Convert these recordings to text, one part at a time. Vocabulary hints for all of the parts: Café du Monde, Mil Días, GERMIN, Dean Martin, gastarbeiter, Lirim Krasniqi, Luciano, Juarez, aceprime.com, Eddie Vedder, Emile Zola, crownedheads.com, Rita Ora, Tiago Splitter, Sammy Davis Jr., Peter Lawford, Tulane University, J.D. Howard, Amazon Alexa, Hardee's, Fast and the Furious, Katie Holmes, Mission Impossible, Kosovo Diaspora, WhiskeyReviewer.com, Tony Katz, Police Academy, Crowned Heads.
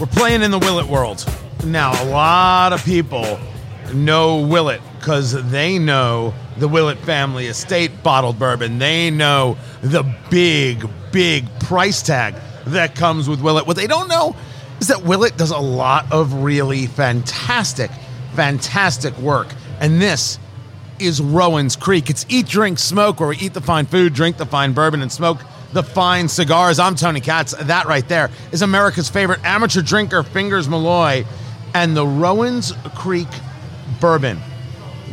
We're playing in the Willett world. Now, a lot of people know Willett because they know the Willett family estate bottled bourbon. They know the big, big price tag that comes with Willett. What they don't know is that Willett does a lot of really fantastic, fantastic work. And this is Rowan's Creek. It's Eat, Drink, Smoke, where we eat the fine food, drink the fine bourbon, and smoke the fine cigars. I'm Tony Katz. That right there is America's favorite amateur drinker, Fingers Malloy, and the Rowan's Creek bourbon,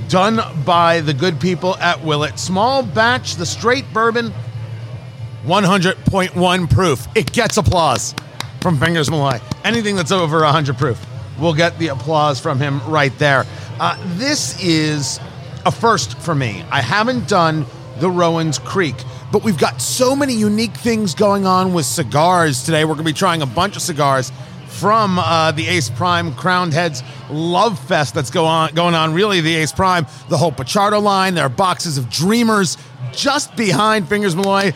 done by the good people at Willett. Small batch, the straight bourbon, 100.1 proof. It gets applause from Fingers Malloy. Anything that's over 100 proof will get the applause from him right there. This is a first for me. I haven't done the Rowan's Creek, but we've got so many unique things going on with cigars today. We're going to be trying a bunch of cigars from the Ace Prime Crowned Heads Love Fest that's going on. Really, the Ace Prime, the whole Pichardo line. There are boxes of Dreamers just behind Fingers Malloy.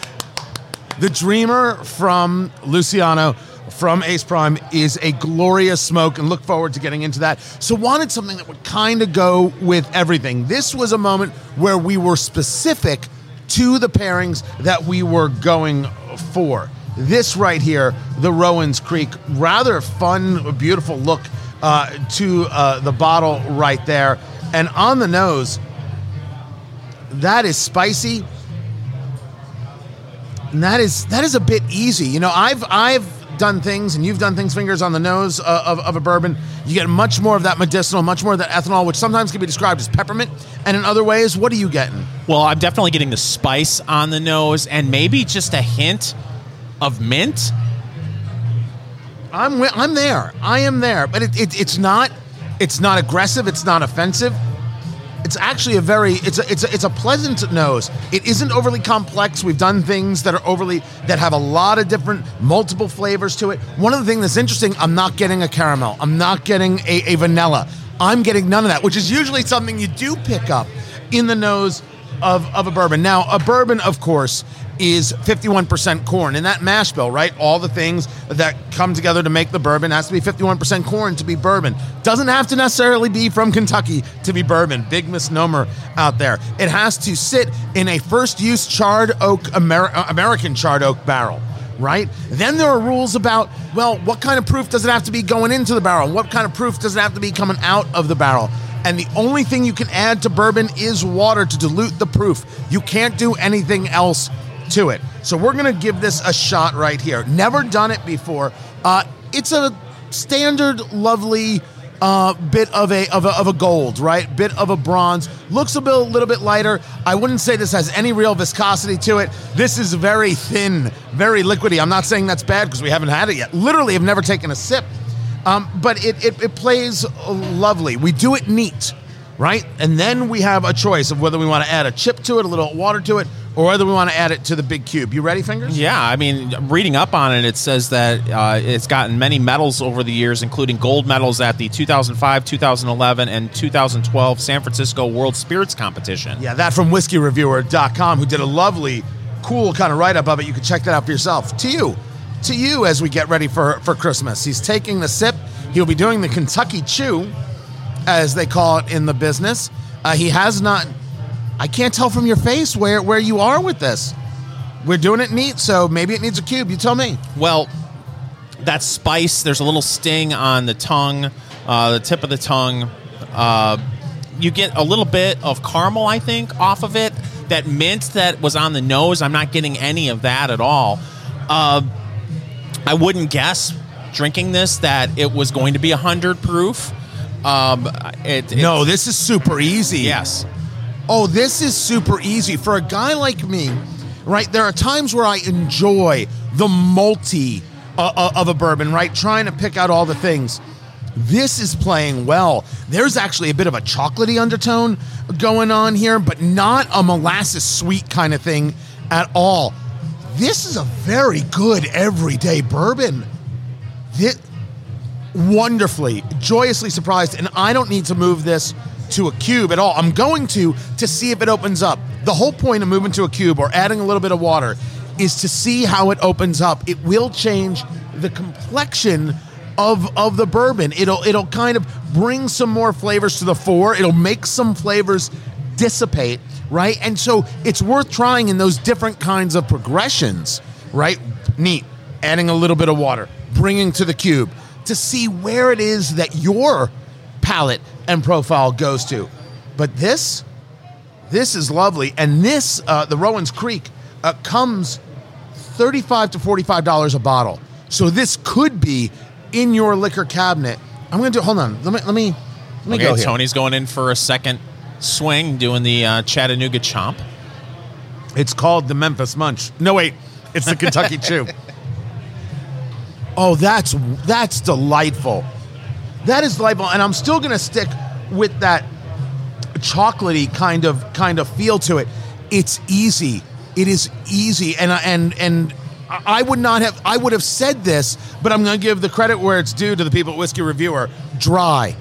The Dreamer from Luciano from Ace Prime is a glorious smoke, and look forward to getting into that. So wanted something that would kind of go with everything. This was a moment where we were specific to the pairings that we were going for. This right here, the Rowan's Creek, rather fun, beautiful look to the bottle right there. And on the nose, that is spicy. And that is a bit easy. You know, I've done things, and you've done things, Fingers, on the nose of a bourbon. You get much more of that medicinal, much more of that ethanol, which sometimes can be described as peppermint. And in other ways, what are you getting? Well, I'm definitely getting the spice on the nose and maybe just a hint of mint. I am there. But it's not aggressive. It's not offensive. It's actually a pleasant nose. It isn't overly complex. We've done things that have a lot of different multiple flavors to it. One of the things that's interesting, I'm not getting a caramel. I'm not getting a vanilla. I'm getting none of that, which is usually something you do pick up in the nose of a bourbon. Now, a bourbon, of course, is 51% corn. And that mash bill, right? All the things that come together to make the bourbon has to be 51% corn to be bourbon. Doesn't have to necessarily be from Kentucky to be bourbon. Big misnomer out there. It has to sit in a first-use charred oak, American charred oak barrel, right? Then there are rules about, well, what kind of proof does it have to be going into the barrel? What kind of proof does it have to be coming out of the barrel? And the only thing you can add to bourbon is water to dilute the proof. You can't do anything else to it. So we're going to give this a shot right here. Never done it before. It's a standard lovely bit of a gold, right? Bit of a bronze. Looks a little bit lighter. I wouldn't say this has any real viscosity to it. This is very thin, very liquidy. I'm not saying that's bad because we haven't had it yet. Literally have never taken a sip. But it plays lovely. We do it neat, right? And then we have a choice of whether we want to add a chip to it, a little water to it, or whether we want to add it to the big cube. You ready, Fingers? Yeah, I mean, reading up on it, it says that it's gotten many medals over the years, including gold medals at the 2005, 2011, and 2012 San Francisco World Spirits Competition. Yeah, that from WhiskeyReviewer.com, who did a lovely, cool kind of write-up of it. You can check that out for yourself. To you as we get ready for Christmas. He's taking the sip. He'll be doing the Kentucky Chew, as they call it in the business. He has not... I can't tell from your face where you are with this. We're doing it neat, so maybe it needs a cube. You tell me. Well, that spice, there's a little sting on the tongue, the tip of the tongue. You get a little bit of caramel, I think, off of it. That mint that was on the nose, I'm not getting any of that at all. I wouldn't guess, drinking this, that it was going to be 100 proof. No, this is super easy. Yes. Oh, this is super easy. For a guy like me, right, there are times where I enjoy the multi of a bourbon, right, trying to pick out all the things. This is playing well. There's actually a bit of a chocolatey undertone going on here, but not a molasses sweet kind of thing at all. This is a very good everyday bourbon. This, wonderfully, joyously surprised, and I don't need to move this to a cube at all. I'm going to see if it opens up. The whole point of moving to a cube or adding a little bit of water is to see how it opens up. It will change the complexion of the bourbon. It'll kind of bring some more flavors to the fore. It'll make some flavors dissipate, right? And so it's worth trying in those different kinds of progressions, right? Neat. Adding a little bit of water, bringing to the cube to see where it is that your palate and profile goes to. But this is lovely. And this, the Rowan's Creek, comes $35 to $45 a bottle. So this could be in your liquor cabinet. I'm going to do, hold on. Let me go here. Tony's going in for a second swing, doing the Chattanooga Chomp. It's called the Memphis Munch. No, wait. It's the Kentucky Chew. Oh, that's delightful. That is delightful. And I'm still going to stick with that chocolatey kind of feel to it. It's easy. It is easy. And I would have said this, but I'm going to give the credit where it's due to the people at Whiskey Reviewer. Dry.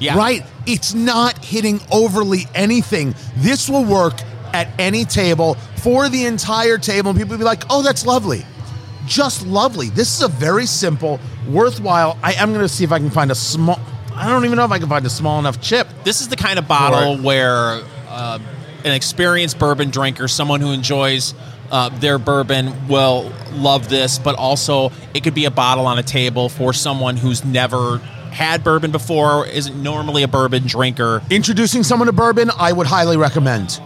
Yeah. Right? It's not hitting overly anything. This will work at any table for the entire table. And people will be like, oh, that's lovely. Just lovely. This is a very simple, worthwhile. I am going to see if I can find a small. I don't even know if I can find a small enough chip. This is the kind of bottle where an experienced bourbon drinker, someone who enjoys their bourbon, will love this. But also, it could be a bottle on a table for someone who's never had bourbon before, isn't normally a bourbon drinker. Introducing someone to bourbon, I would highly recommend.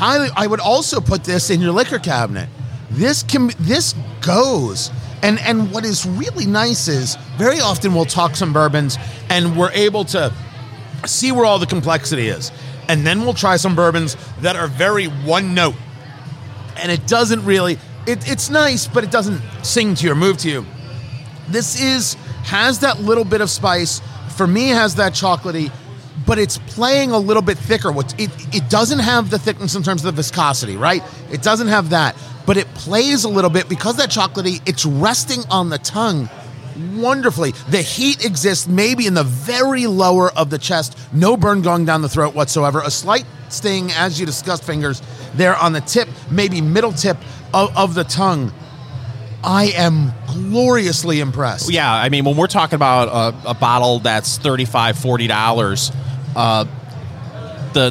I would also put this in your liquor cabinet. This goes. And what is really nice is very often we'll talk some bourbons and we're able to see where all the complexity is. And then we'll try some bourbons that are very one note. And it doesn't really, it's nice, but it doesn't sing to you or move to you. This has that little bit of spice. For me, it has that chocolatey, but it's playing a little bit thicker. It doesn't have the thickness in terms of the viscosity, right? It doesn't have that. But it plays a little bit because that chocolatey, it's resting on the tongue wonderfully. The heat exists maybe in the very lower of the chest. No burn going down the throat whatsoever. A slight sting, as you discussed, Fingers, there on the tip, maybe middle tip of the tongue. I am gloriously impressed. Yeah, I mean, when we're talking about a bottle that's $35, $40,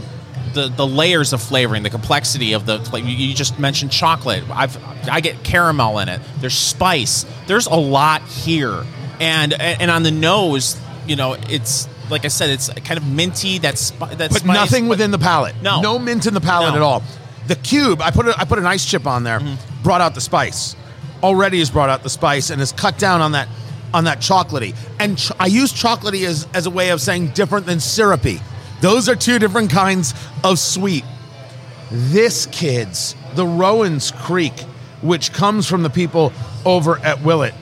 the layers of flavoring, the complexity of the, like you just mentioned chocolate. I get caramel in it. There's spice. There's a lot here, and on the nose, you know, it's like I said, it's kind of minty. But spice, nothing within the palate. No mint in the palate at all. The cube, I put an ice chip on there. Mm-hmm. Brought out the spice. Already has brought out the spice and has cut down on that chocolatey. And I use chocolatey as a way of saying different than syrupy. Those are two different kinds of sweet. This, kids, the Rowan's Creek, which comes from the people over at Willett.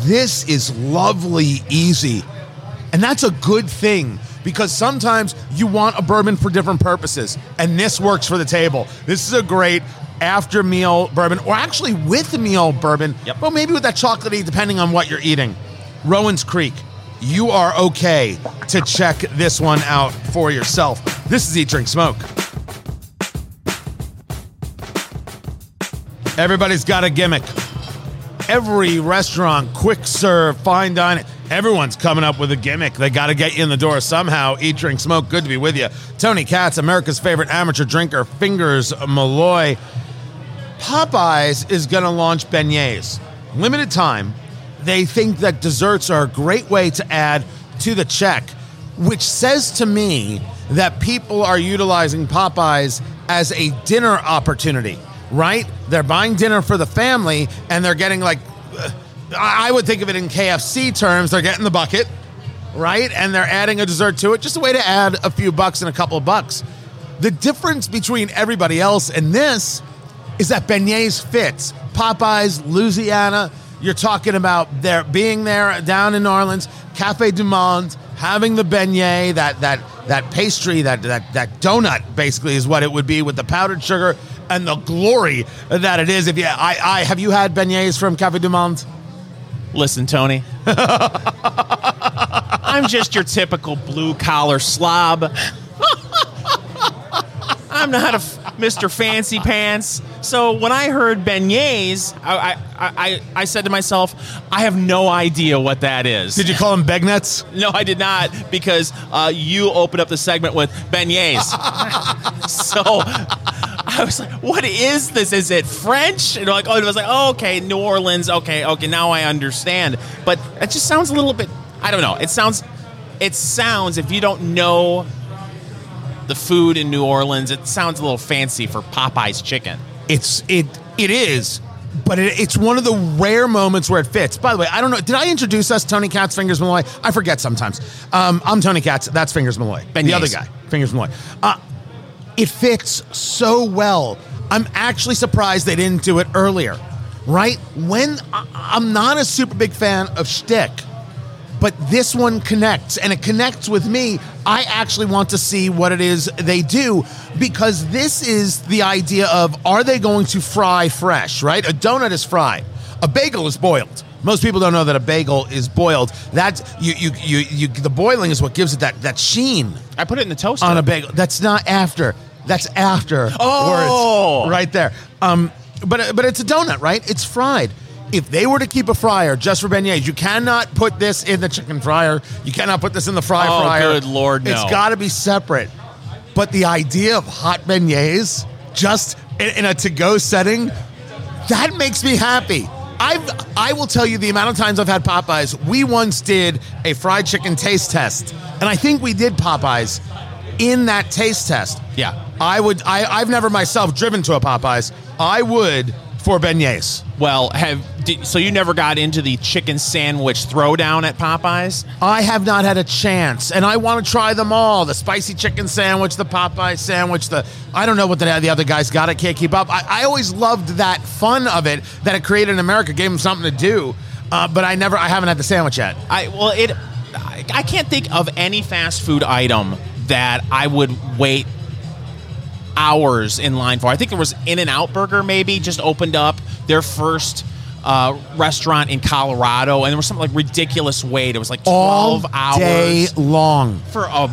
This is lovely easy. And that's a good thing because sometimes you want a bourbon for different purposes. And this works for the table. This is a great after meal bourbon, or actually with meal bourbon, but maybe with that chocolatey, depending on what you're eating. Rowan's Creek. You are okay to check this one out for yourself. This is Eat, Drink, Smoke. Everybody's got a gimmick. Every restaurant, quick serve, fine dining, everyone's coming up with a gimmick. They got to get you in the door somehow. Eat, Drink, Smoke. Good to be with you. Tony Katz, America's favorite amateur drinker, Fingers Malloy. Popeyes is going to launch beignets. Limited time. They think that desserts are a great way to add to the check, which says to me that people are utilizing Popeyes as a dinner opportunity, right? They're buying dinner for the family, and they're getting like, I would think of it in KFC terms, they're getting the bucket, right? And they're adding a dessert to it, just a way to add a few bucks and a couple of bucks. The difference between everybody else and this is that beignets fits. Popeyes, Louisiana. You're talking about their being there down in New Orleans, Café du Monde, having the beignet, that pastry, that donut basically is what it would be with the powdered sugar and the glory that it is. If you, I have you had beignets from Café du Monde? Listen, Tony, I'm just your typical blue collar slob. I'm not a. Mr. Fancy Pants. So when I heard beignets, I said to myself, I have no idea what that is. Did you call them begnuts? No, I did not, because you opened up the segment with beignets. So I was like, what is this? Is it French? And like, oh, it was like, oh, okay, New Orleans. Okay, now I understand. But it just sounds a little bit, I don't know. It sounds, if you don't know the food in New Orleans, it sounds a little fancy for Popeye's chicken. It is, but it's one of the rare moments where it fits. By the way, I don't know, did I introduce us, Tony Katz, Fingers Malloy? I forget sometimes. I'm Tony Katz, that's Fingers Malloy. Beignets. The other guy, Fingers Malloy. It fits so well. I'm actually surprised they didn't do it earlier, right? When I'm not a super big fan of shtick, but this one connects, and it connects with me. I actually want to see what it is they do, because this is the idea of, are they going to fry fresh, right? A donut is fried. A bagel is boiled. Most people don't know that a bagel is boiled. That's the boiling is what gives it that sheen. I put it in the toaster. On a bagel. That's not after. That's after. Oh! Words right there. But it's a donut, right? It's fried. If they were to keep a fryer just for beignets, you cannot put this in the chicken fryer. You cannot put this in the fryer. Oh, good Lord, no. It's got to be separate. But the idea of hot beignets just in a to-go setting, that makes me happy. I will tell you the amount of times I've had Popeyes. We once did a fried chicken taste test, and I think we did Popeyes in that taste test. Yeah. I've never myself driven to a Popeyes. I would... for beignets. Well, so you never got into the chicken sandwich throwdown at Popeyes? I have not had a chance, and I want to try them all. The spicy chicken sandwich, the Popeye sandwich, I don't know what the other guys got. I can't keep up. I always loved that fun of it, that it created in America, gave them something to do, but I haven't had the sandwich yet. I can't think of any fast food item that I would wait hours in line for. I think there was In-N-Out Burger, maybe, just opened up their first restaurant in Colorado, and there was some like ridiculous wait. It was like 12 hours. All day long. For a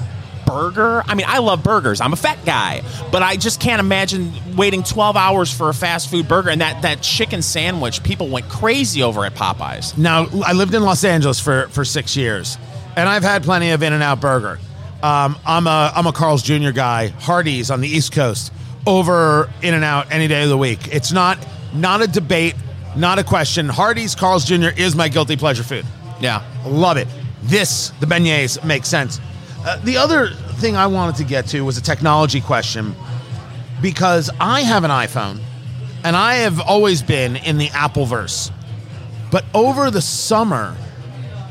burger? I mean, I love burgers. I'm a fat guy, but I just can't imagine waiting 12 hours for a fast food burger, and that chicken sandwich, people went crazy over at Popeyes. Now, I lived in Los Angeles for 6 years, and I've had plenty of In-N-Out Burger. I'm a Carl's Jr. guy. Hardee's on the East Coast, over In-N-Out any day of the week. It's not a debate, not a question. Hardee's, Carl's Jr. is my guilty pleasure food. Yeah, love it. The beignets make sense. The other thing I wanted to get to was a technology question, because I have an iPhone, and I have always been in the Appleverse. But over the summer,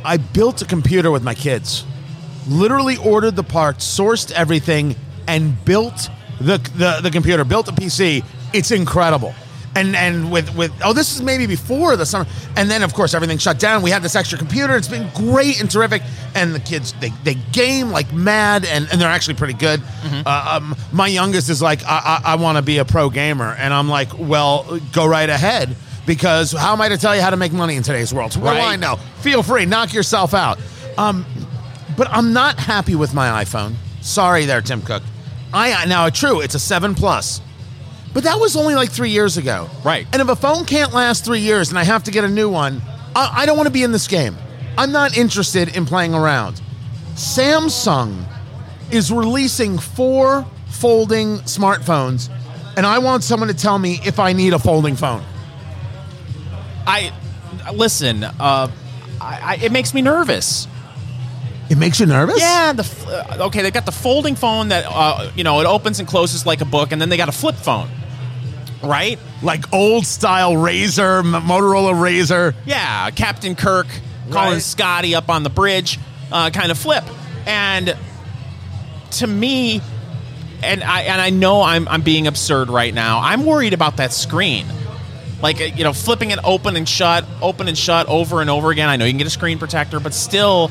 I built a computer with my kids. Literally ordered the parts, sourced everything, and built the computer, built a PC. It's incredible. And with this is maybe before the summer. And then, of course, everything shut down. We had this extra computer. It's been great and terrific. And the kids, they game like mad, and they're actually pretty good. Mm-hmm. My youngest is like, I want to be a pro gamer. And I'm like, well, go right ahead, because how am I to tell you how to make money in today's world? Well, I know. Feel free. Knock yourself out. But I'm not happy with my iPhone. Sorry there, Tim Cook. Now, true, it's a 7 Plus. But that was only like 3 years ago. Right. And if a phone can't last 3 years and I have to get a new one, I don't want to be in this game. I'm not interested in playing around. Samsung is releasing 4 folding smartphones, and I want someone to tell me if I need a folding phone. It makes me nervous. It makes you nervous? Yeah. Okay, they've got the folding phone that, it opens and closes like a book, and then they got a flip phone, right? Like old-style Razor, Motorola Razor. Yeah, Captain Kirk calling Scotty up on the bridge kind of flip. And to me, and I know I'm being absurd right now, I'm worried about that screen. Like, flipping it open and shut over and over again. I know you can get a screen protector, but still...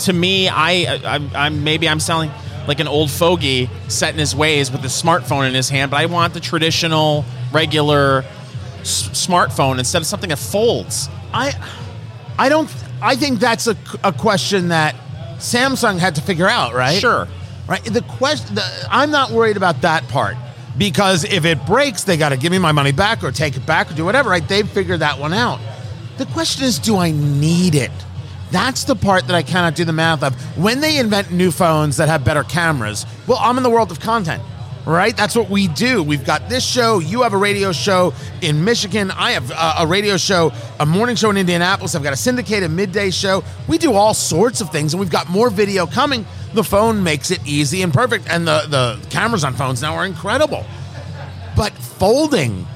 To me, I'm selling like an old fogey set in his ways with his smartphone in his hand, but I want the traditional, regular smartphone instead of something that folds. I think that's a question that Samsung had to figure out, right? Sure. Right. I'm not worried about that part. because if it breaks, they got to give me my money back or take it back or do whatever, right? They've figured that one out. The question is, do I need it? That's the part that I cannot do the math of. When they invent new phones that have better cameras, well, I'm in the world of content, right? That's what we do. We've got this show. You have a radio show in Michigan. I have a radio show, a morning show in Indianapolis. I've got a syndicated midday show. We do all sorts of things, and we've got more video coming. The phone makes it easy and perfect, and the cameras on phones now are incredible. But folding,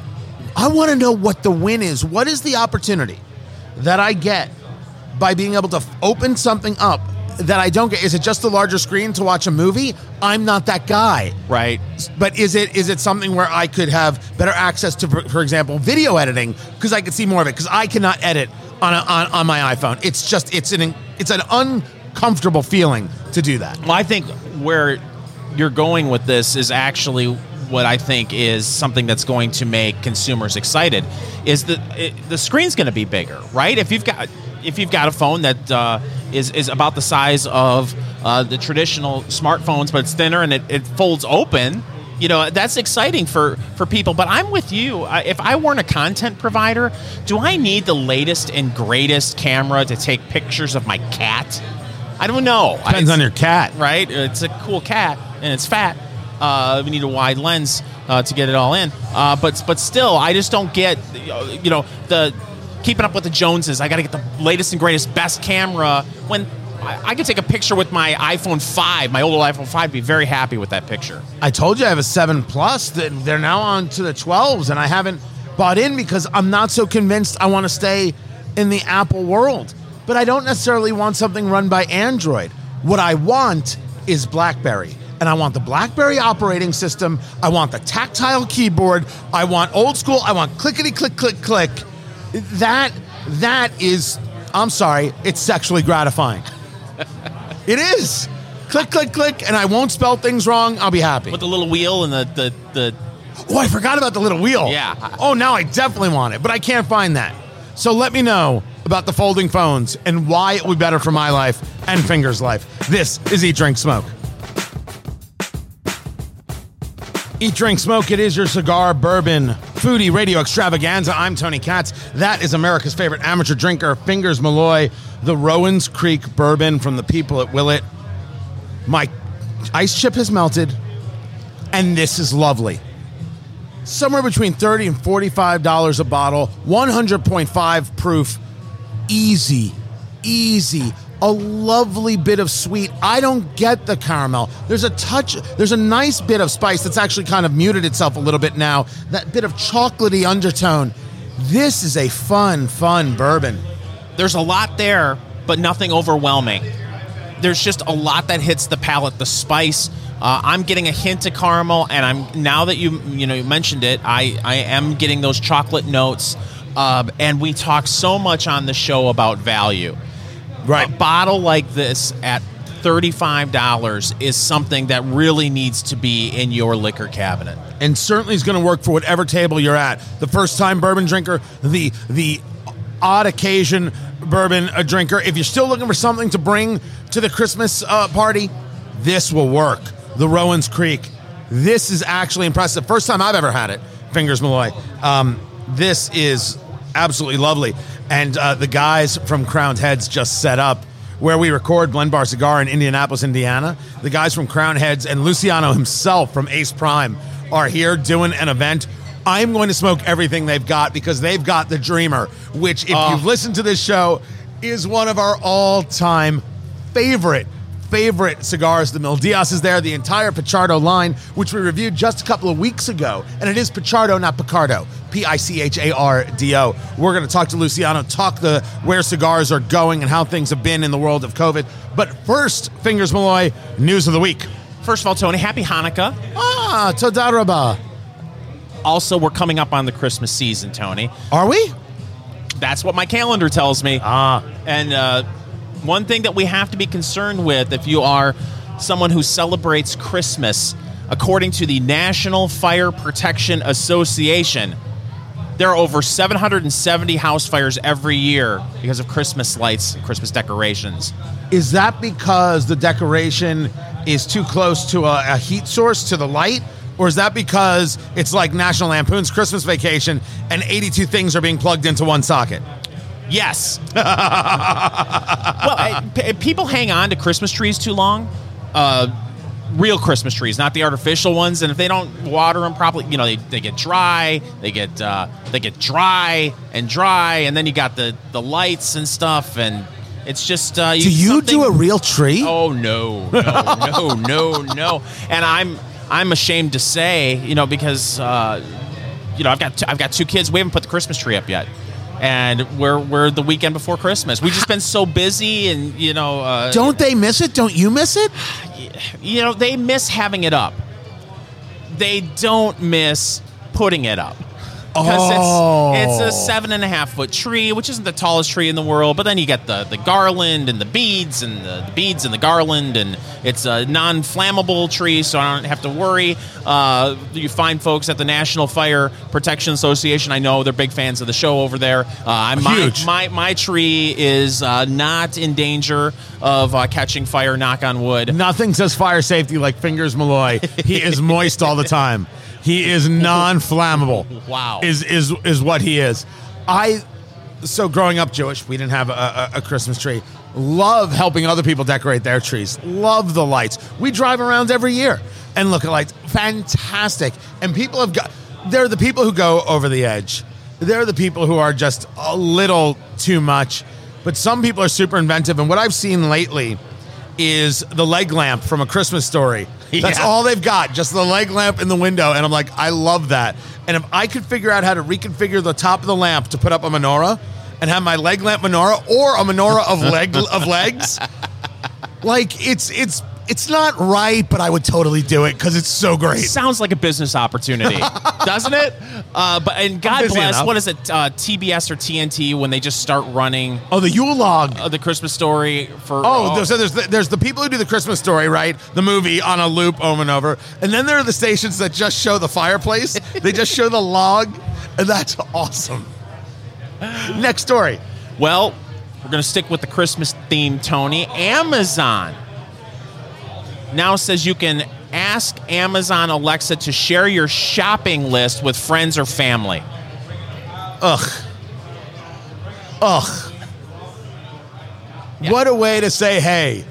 I want to know what the win is. What is the opportunity that I get by being able to open something up that I don't get? Is it just the larger screen to watch a movie? I'm not that guy. Right. But is it something where I could have better access to, for example, video editing, because I could see more of it, because I cannot edit on my iPhone. It's just, it's an uncomfortable feeling to do that. Well, I think where you're going with this is actually what I think is something that's going to make consumers excited, is the screen's going to be bigger, right? If you've got a phone that is about the size of the traditional smartphones, but it's thinner and it folds open, you know, that's exciting for people. But I'm with you. If I weren't a content provider, do I need the latest and greatest camera to take pictures of my cat? I don't know. Depends on your cat. Right? It's a cool cat, and it's fat. We need a wide lens to get it all in. But still, I just don't get, you know, the keeping up with the Joneses. I got to get the latest and greatest, best camera. When I could take a picture with my iPhone 5, my older iPhone 5, be very happy with that picture. I told you I have a 7 Plus. They're now on to the 12s, and I haven't bought in because I'm not so convinced I want to stay in the Apple world. But I don't necessarily want something run by Android. What I want is BlackBerry. And I want the BlackBerry operating system. I want the tactile keyboard. I want old school. I want clickety, click, click, click. That is, I'm sorry, it's sexually gratifying. It is. Click, click, click, and I won't spell things wrong. I'll be happy. With the little wheel and the... Oh, I forgot about the little wheel. Yeah. Oh, now I definitely want it, but I can't find that. So let me know about the folding phones and why it would be better for my life and Fingers' life. This is Eat, Drink, Smoke. Eat, Drink, Smoke. It is your cigar, bourbon, foodie, radio extravaganza. I'm Tony Katz. That is America's favorite amateur drinker, Fingers Malloy, the Rowan's Creek bourbon from the people at Willett. My ice chip has melted, and this is lovely. Somewhere between $30 and $45 a bottle, 100.5 proof, easy. A lovely bit of sweet. I don't get the caramel. There's a touch, there's a nice bit of spice that's actually kind of muted itself a little bit now. That bit of chocolatey undertone. This is a fun bourbon. There's a lot there, but nothing overwhelming. There's just a lot that hits the palate, the spice. I'm getting a hint of caramel, and I'm now that you mentioned it, I am getting those chocolate notes. And we talk so much on the show about value. Right. A bottle like this at $35 is something that really needs to be in your liquor cabinet. And certainly is going to work for whatever table you're at. The first-time bourbon drinker, the odd-occasion bourbon drinker. If you're still looking for something to bring to the Christmas party, this will work. The Rowan's Creek. This is actually impressive. First time I've ever had it, Fingers Malloy. This is absolutely lovely. And the guys from Crowned Heads just set up where we record Blend Bar Cigar in Indianapolis, Indiana. The guys from Crowned Heads and Luciano himself from Ace Prime are here doing an event. I'm going to smoke everything they've got because they've got the Dreamer, which if you've listened to this show is one of our all-time favorite cigars. The Mil Días is there, the entire Pichardo line, which we reviewed just a couple of weeks ago. And it is Pichardo, not Picardo. P-I-C-H-A-R-D-O. We're going to talk to Luciano, talk the where cigars are going and how things have been in the world of COVID. But first, Fingers Malloy, news of the week. First of all, Tony, happy Hanukkah. Ah, Toda Rabba. Also, we're coming up on the Christmas season, Tony. Are we? That's what my calendar tells me. And, one thing that we have to be concerned with if you are someone who celebrates Christmas, according to the National Fire Protection Association, there are over 770 house fires every year because of Christmas lights and Christmas decorations. Is that because the decoration is too close to a heat source, to the light? Or is that because it's like National Lampoon's Christmas Vacation and 82 things are being plugged into one socket? Yes. Well, people hang on to Christmas trees too long. Real Christmas trees, not the artificial ones. And if they don't water them properly, you know, they get dry. They get dry, and then you got the lights and stuff, and it's just. Do you do a real tree? Oh no. And I'm ashamed to say, you know, because I've got two kids. We haven't put the Christmas tree up yet. And we're the weekend before Christmas. We've just been so busy, and you know. Don't they miss it? Don't you miss it? You know, they miss having it up. They don't miss putting it up. Because it's a 7.5-foot tree, which isn't the tallest tree in the world. But then you get the garland and the beads and the beads and the garland, and it's a non-flammable tree, so I don't have to worry. You find folks at the National Fire Protection Association. I know they're big fans of the show over there. Huge. My tree is not in danger of catching fire. Knock on wood. Nothing says fire safety like Fingers Malloy. He is moist all the time. He is non-flammable. Wow. Is what he is. So growing up Jewish, we didn't have a Christmas tree. Love helping other people decorate their trees. Love the lights. We drive around every year and look at lights. Fantastic. And people they're the people who go over the edge. They're the people who are just a little too much. But some people are super inventive. And what I've seen lately is the leg lamp from A Christmas Story. That's all they've got, just the leg lamp in the window. And I'm like, I love that. And if I could figure out how to reconfigure the top of the lamp to put up a menorah and have my leg lamp menorah or a menorah of legs, like it's not right, but I would totally do it because it's so great. Sounds like a business opportunity, doesn't it? And God bless, what is it, TBS or TNT when they just start running? Oh, the Yule Log. The Christmas Story. So there's the people who do the Christmas Story, right? The movie on a loop over and over. And then there are the stations that just show the fireplace. They just show the log. And that's awesome. Next story. Well, we're going to stick with the Christmas theme, Tony. Amazon now says you can ask Amazon Alexa to share your shopping list with friends or family. Ugh. Yeah. What a way to say, hey,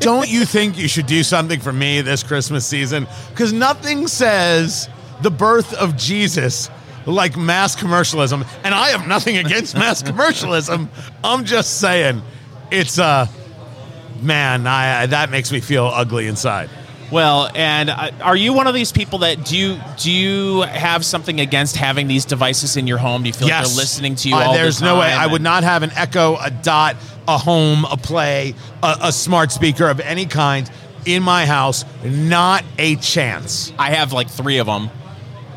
don't you think you should do something for me this Christmas season? Because nothing says the birth of Jesus like mass commercialism. And I have nothing against mass commercialism. I'm just saying it's a... Man, that makes me feel ugly inside. Well, and are you one of these people that do you have something against having these devices in your home? Do you feel like they're listening to you all the time? There's no way. I would not have an Echo, a Dot, a Home, a Play, a smart speaker of any kind in my house. Not a chance. I have like 3 of them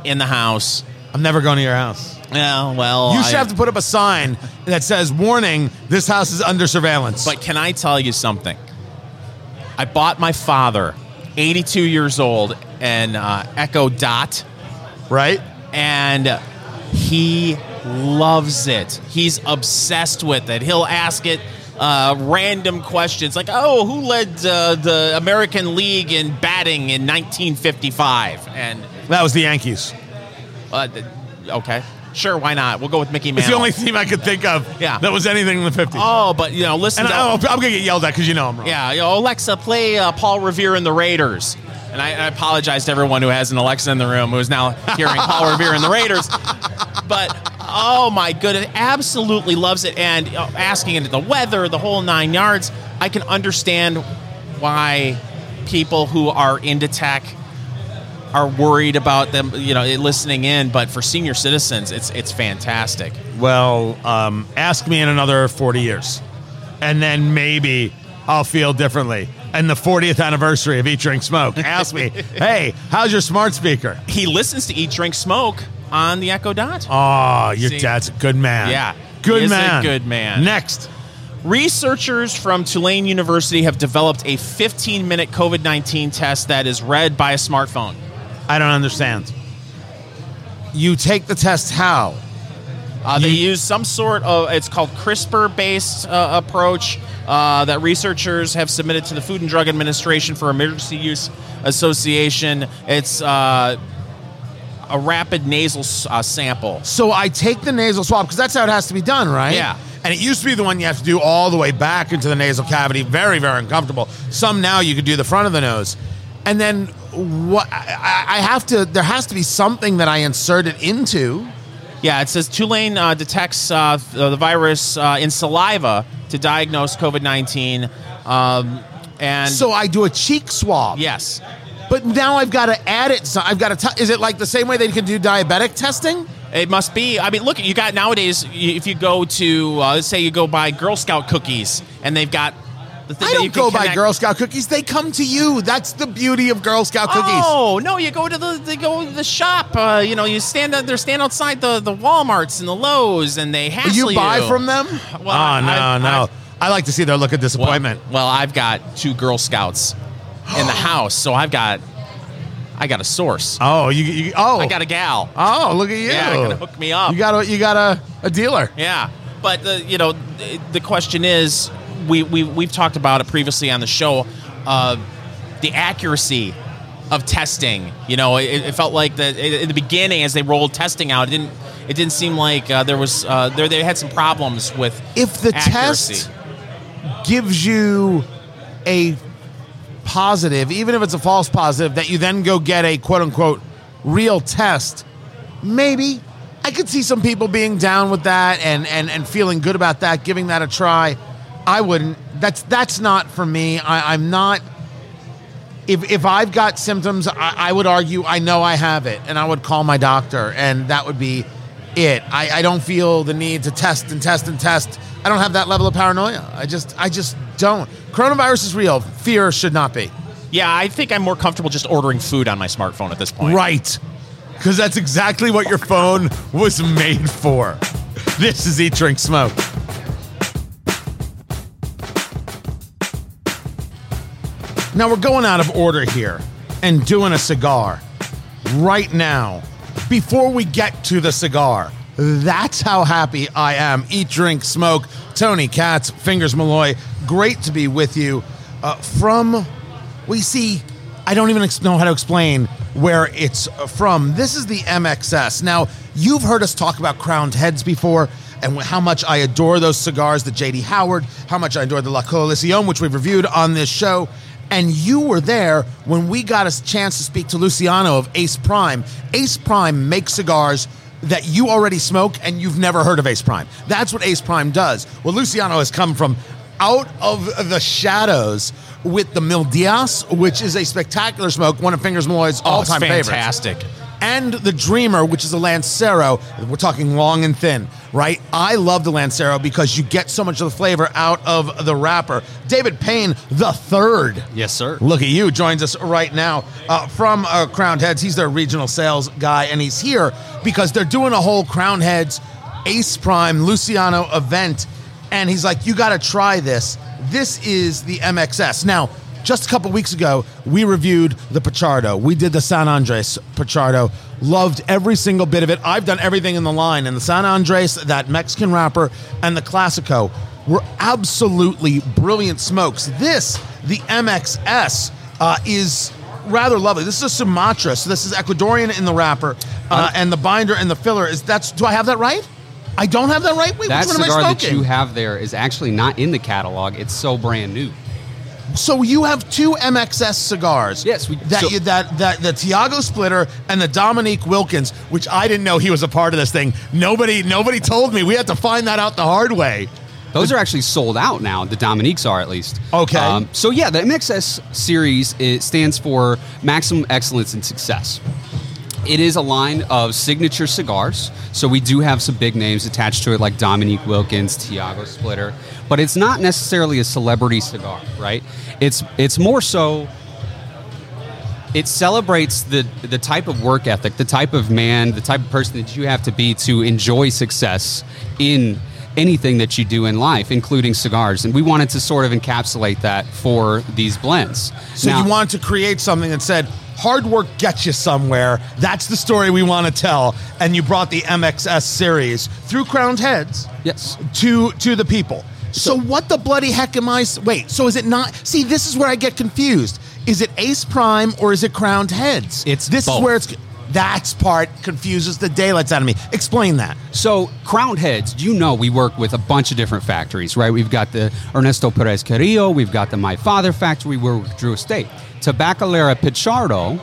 in the house. I'm never going to your house. Yeah, well... You should have to put up a sign that says, warning, this house is under surveillance. But can I tell you something? I bought my father, 82 years old, an Echo Dot. Right. And he loves it. He's obsessed with it. He'll ask it random questions like, oh, who led the American League in batting in 1955? And that was the Yankees. Okay. Sure, why not? We'll go with Mickey Mantle. It's the only team I could think of that was anything in the 50s. Oh, but, you know, listen. And I'm going to get yelled at because you know I'm wrong. Yeah, you know, Alexa, play Paul Revere and the Raiders. And I apologize to everyone who has an Alexa in the room who is now hearing Paul Revere and the Raiders. But, oh, my goodness, absolutely loves it. And asking into the weather, the whole 9 yards, I can understand why people who are into tech are worried about them, you know, listening in. But for senior citizens, it's fantastic. Well, ask me in another 40 years, and then maybe I'll feel differently. And the 40th anniversary of Eat, Drink, Smoke. Ask me, hey, how's your smart speaker? He listens to Eat, Drink, Smoke on the Echo Dot. Oh, your dad's a good man. Yeah, good man. He's a good man. Next. Researchers from Tulane University have developed a 15-minute COVID-19 test that is read by a smartphone. I don't understand. You take the test how? They use some sort of, it's called CRISPR-based approach that researchers have submitted to the Food and Drug Administration for Emergency Use Association. It's a rapid nasal sample. So I take the nasal swab, because that's how it has to be done, right? Yeah. And it used to be the one you have to do all the way back into the nasal cavity. Very, very uncomfortable. Some now you could do the front of the nose. And then what? I have to, there has to be something that I insert it into. Yeah, it says Tulane detects the virus in saliva to diagnose COVID-19. And so I do a cheek swab. Yes. But now I've got to add it. So I've got to. Is it like the same way they can do diabetic testing? It must be. I mean, look, you got nowadays, if you go to, let's say you go buy Girl Scout cookies, and they've got the thing that you can connect. I don't go buy Girl Scout cookies. They come to you. That's the beauty of Girl Scout cookies. Oh, no, you go to the shop. You know, you stand outside the Walmarts and the Lowe's, and they hassle you. You buy from them? Well, oh, I like to see their look of disappointment. Well, I've got 2 Girl Scouts in the house, so I've got... I got a source. Oh, I got a gal. Oh, look at you. Yeah, gonna hook me up. You got a dealer. Yeah, but the question is, we've talked about it previously on the show, the accuracy of testing. You know, it felt like that in the beginning as they rolled testing out, it didn't seem like there was they had some problems with if the accuracy. Test gives you a positive, even if it's a false positive, that you then go get a quote-unquote real test, maybe I could see some people being down with that and feeling good about that, giving that a try. I wouldn't. That's not for me. I'm not. If I've got symptoms, I would argue I know I have it, and I would call my doctor, and that would be it. I don't feel the need to test and test and test. I don't have that level of paranoia. I just don't. Coronavirus is real. Fear should not be. Yeah, I think I'm more comfortable just ordering food on my smartphone at this point. Right. Because that's exactly what your phone was made for. This is Eat, Drink, Smoke. Now we're going out of order here and doing a cigar right now. Before we get to the cigar, that's how happy I am. Eat, Drink, Smoke. Tony Katz, Fingers Malloy, great to be with you. I don't even know how to explain where it's from. This is the MXS. Now, you've heard us talk about Crowned Heads before and how much I adore those cigars, the J.D. Howard, how much I adore the La Coalición, which we've reviewed on this show. And you were there when we got a chance to speak to Luciano of Ace Prime. Ace Prime makes cigars that you already smoke and you've never heard of Ace Prime. That's what Ace Prime does. Well, Luciano has come from out of the shadows with the Mil Días, which is a spectacular smoke, one of Fingers Malloy's all-time favorites. Fantastic. And the Dreamer, which is a Lancero. We're talking long and thin, right? I love the Lancero because you get so much of the flavor out of the wrapper. David Payne, the third. Yes, sir. Look at you. Joins us right now from Crowned Heads. He's their regional sales guy, and he's here because they're doing a whole Crowned Heads Ace Prime Luciano event, and he's like, you got to try this. This is the MXS. Now, just a couple weeks ago, we reviewed the Pichardo. We did the San Andres Pichardo. Loved every single bit of it. I've done everything in the line. And the San Andres, that Mexican wrapper, and the Classico were absolutely brilliant smokes. This, the MXS, is rather lovely. This is a Sumatra, so this is Ecuadorian in the wrapper. And the binder and the filler, do I have that right? I don't have that right? Wait, that cigar that you have there is actually not in the catalog. It's so brand new. So you have 2 MXS cigars. Yes, the Tiago Splitter and the Dominique Wilkins, which I didn't know he was a part of this thing. Nobody told me. We had to find that out the hard way. Those are actually sold out now. The Dominiques are, at least. Okay. So yeah, the MXS series, it stands for Maximum Excellence and Success. It is a line of signature cigars, so we do have some big names attached to it, like Dominique Wilkins, Tiago Splitter, but it's not necessarily a celebrity cigar, right? It's more so, it celebrates the type of work ethic, the type of man, the type of person that you have to be to enjoy success in anything that you do in life, including cigars. And we wanted to sort of encapsulate that for these blends. So now, you wanted to create something that said, hard work gets you somewhere. That's the story we want to tell. And you brought the MXS series through Crowned Heads, yes, to the people. So what the bloody heck am I? Wait, so is it not? See, this is where I get confused. Is it Ace Prime or is it Crowned Heads? It's this both. Is where it's. That part confuses the daylights out of me. Explain that. So, Crowned Heads, you know we work with a bunch of different factories, right? We've got the Ernesto Perez Carrillo. We've got the My Father factory. We work with Drew Estate. Tabacalera Pichardo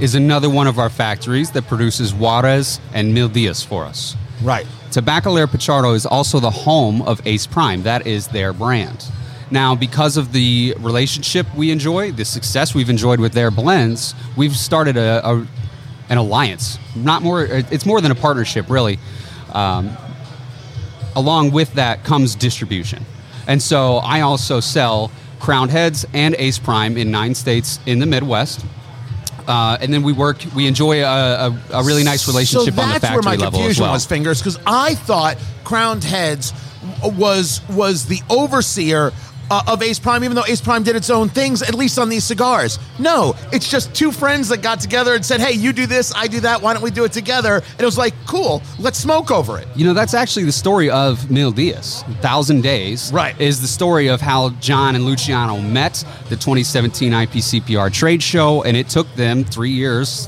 is another one of our factories that produces Juarez and Mil Días for us. Right. Tabacalera Pichardo is also the home of Ace Prime. That is their brand. Now, because of the relationship we enjoy, the success we've enjoyed with their blends, we've started an alliance. Not more. It's more than a partnership, really. Along with that comes distribution. And so I also sell Crowned Heads and Ace Prime in 9 states in the Midwest. And then we enjoy a really nice relationship on the factory level as well. So that's where my confusion was, Fingers, because I thought Crowned Heads was the overseer of Ace Prime, even though Ace Prime did its own things, at least on these cigars. No, it's just 2 friends that got together and said, hey, you do this, I do that, why don't we do it together? And it was like, cool, let's smoke over it. You know, that's actually the story of Mil Días. 1,000 Days right. is the story of how John and Luciano met, the 2017 IPCPR trade show, and it took them 3 years,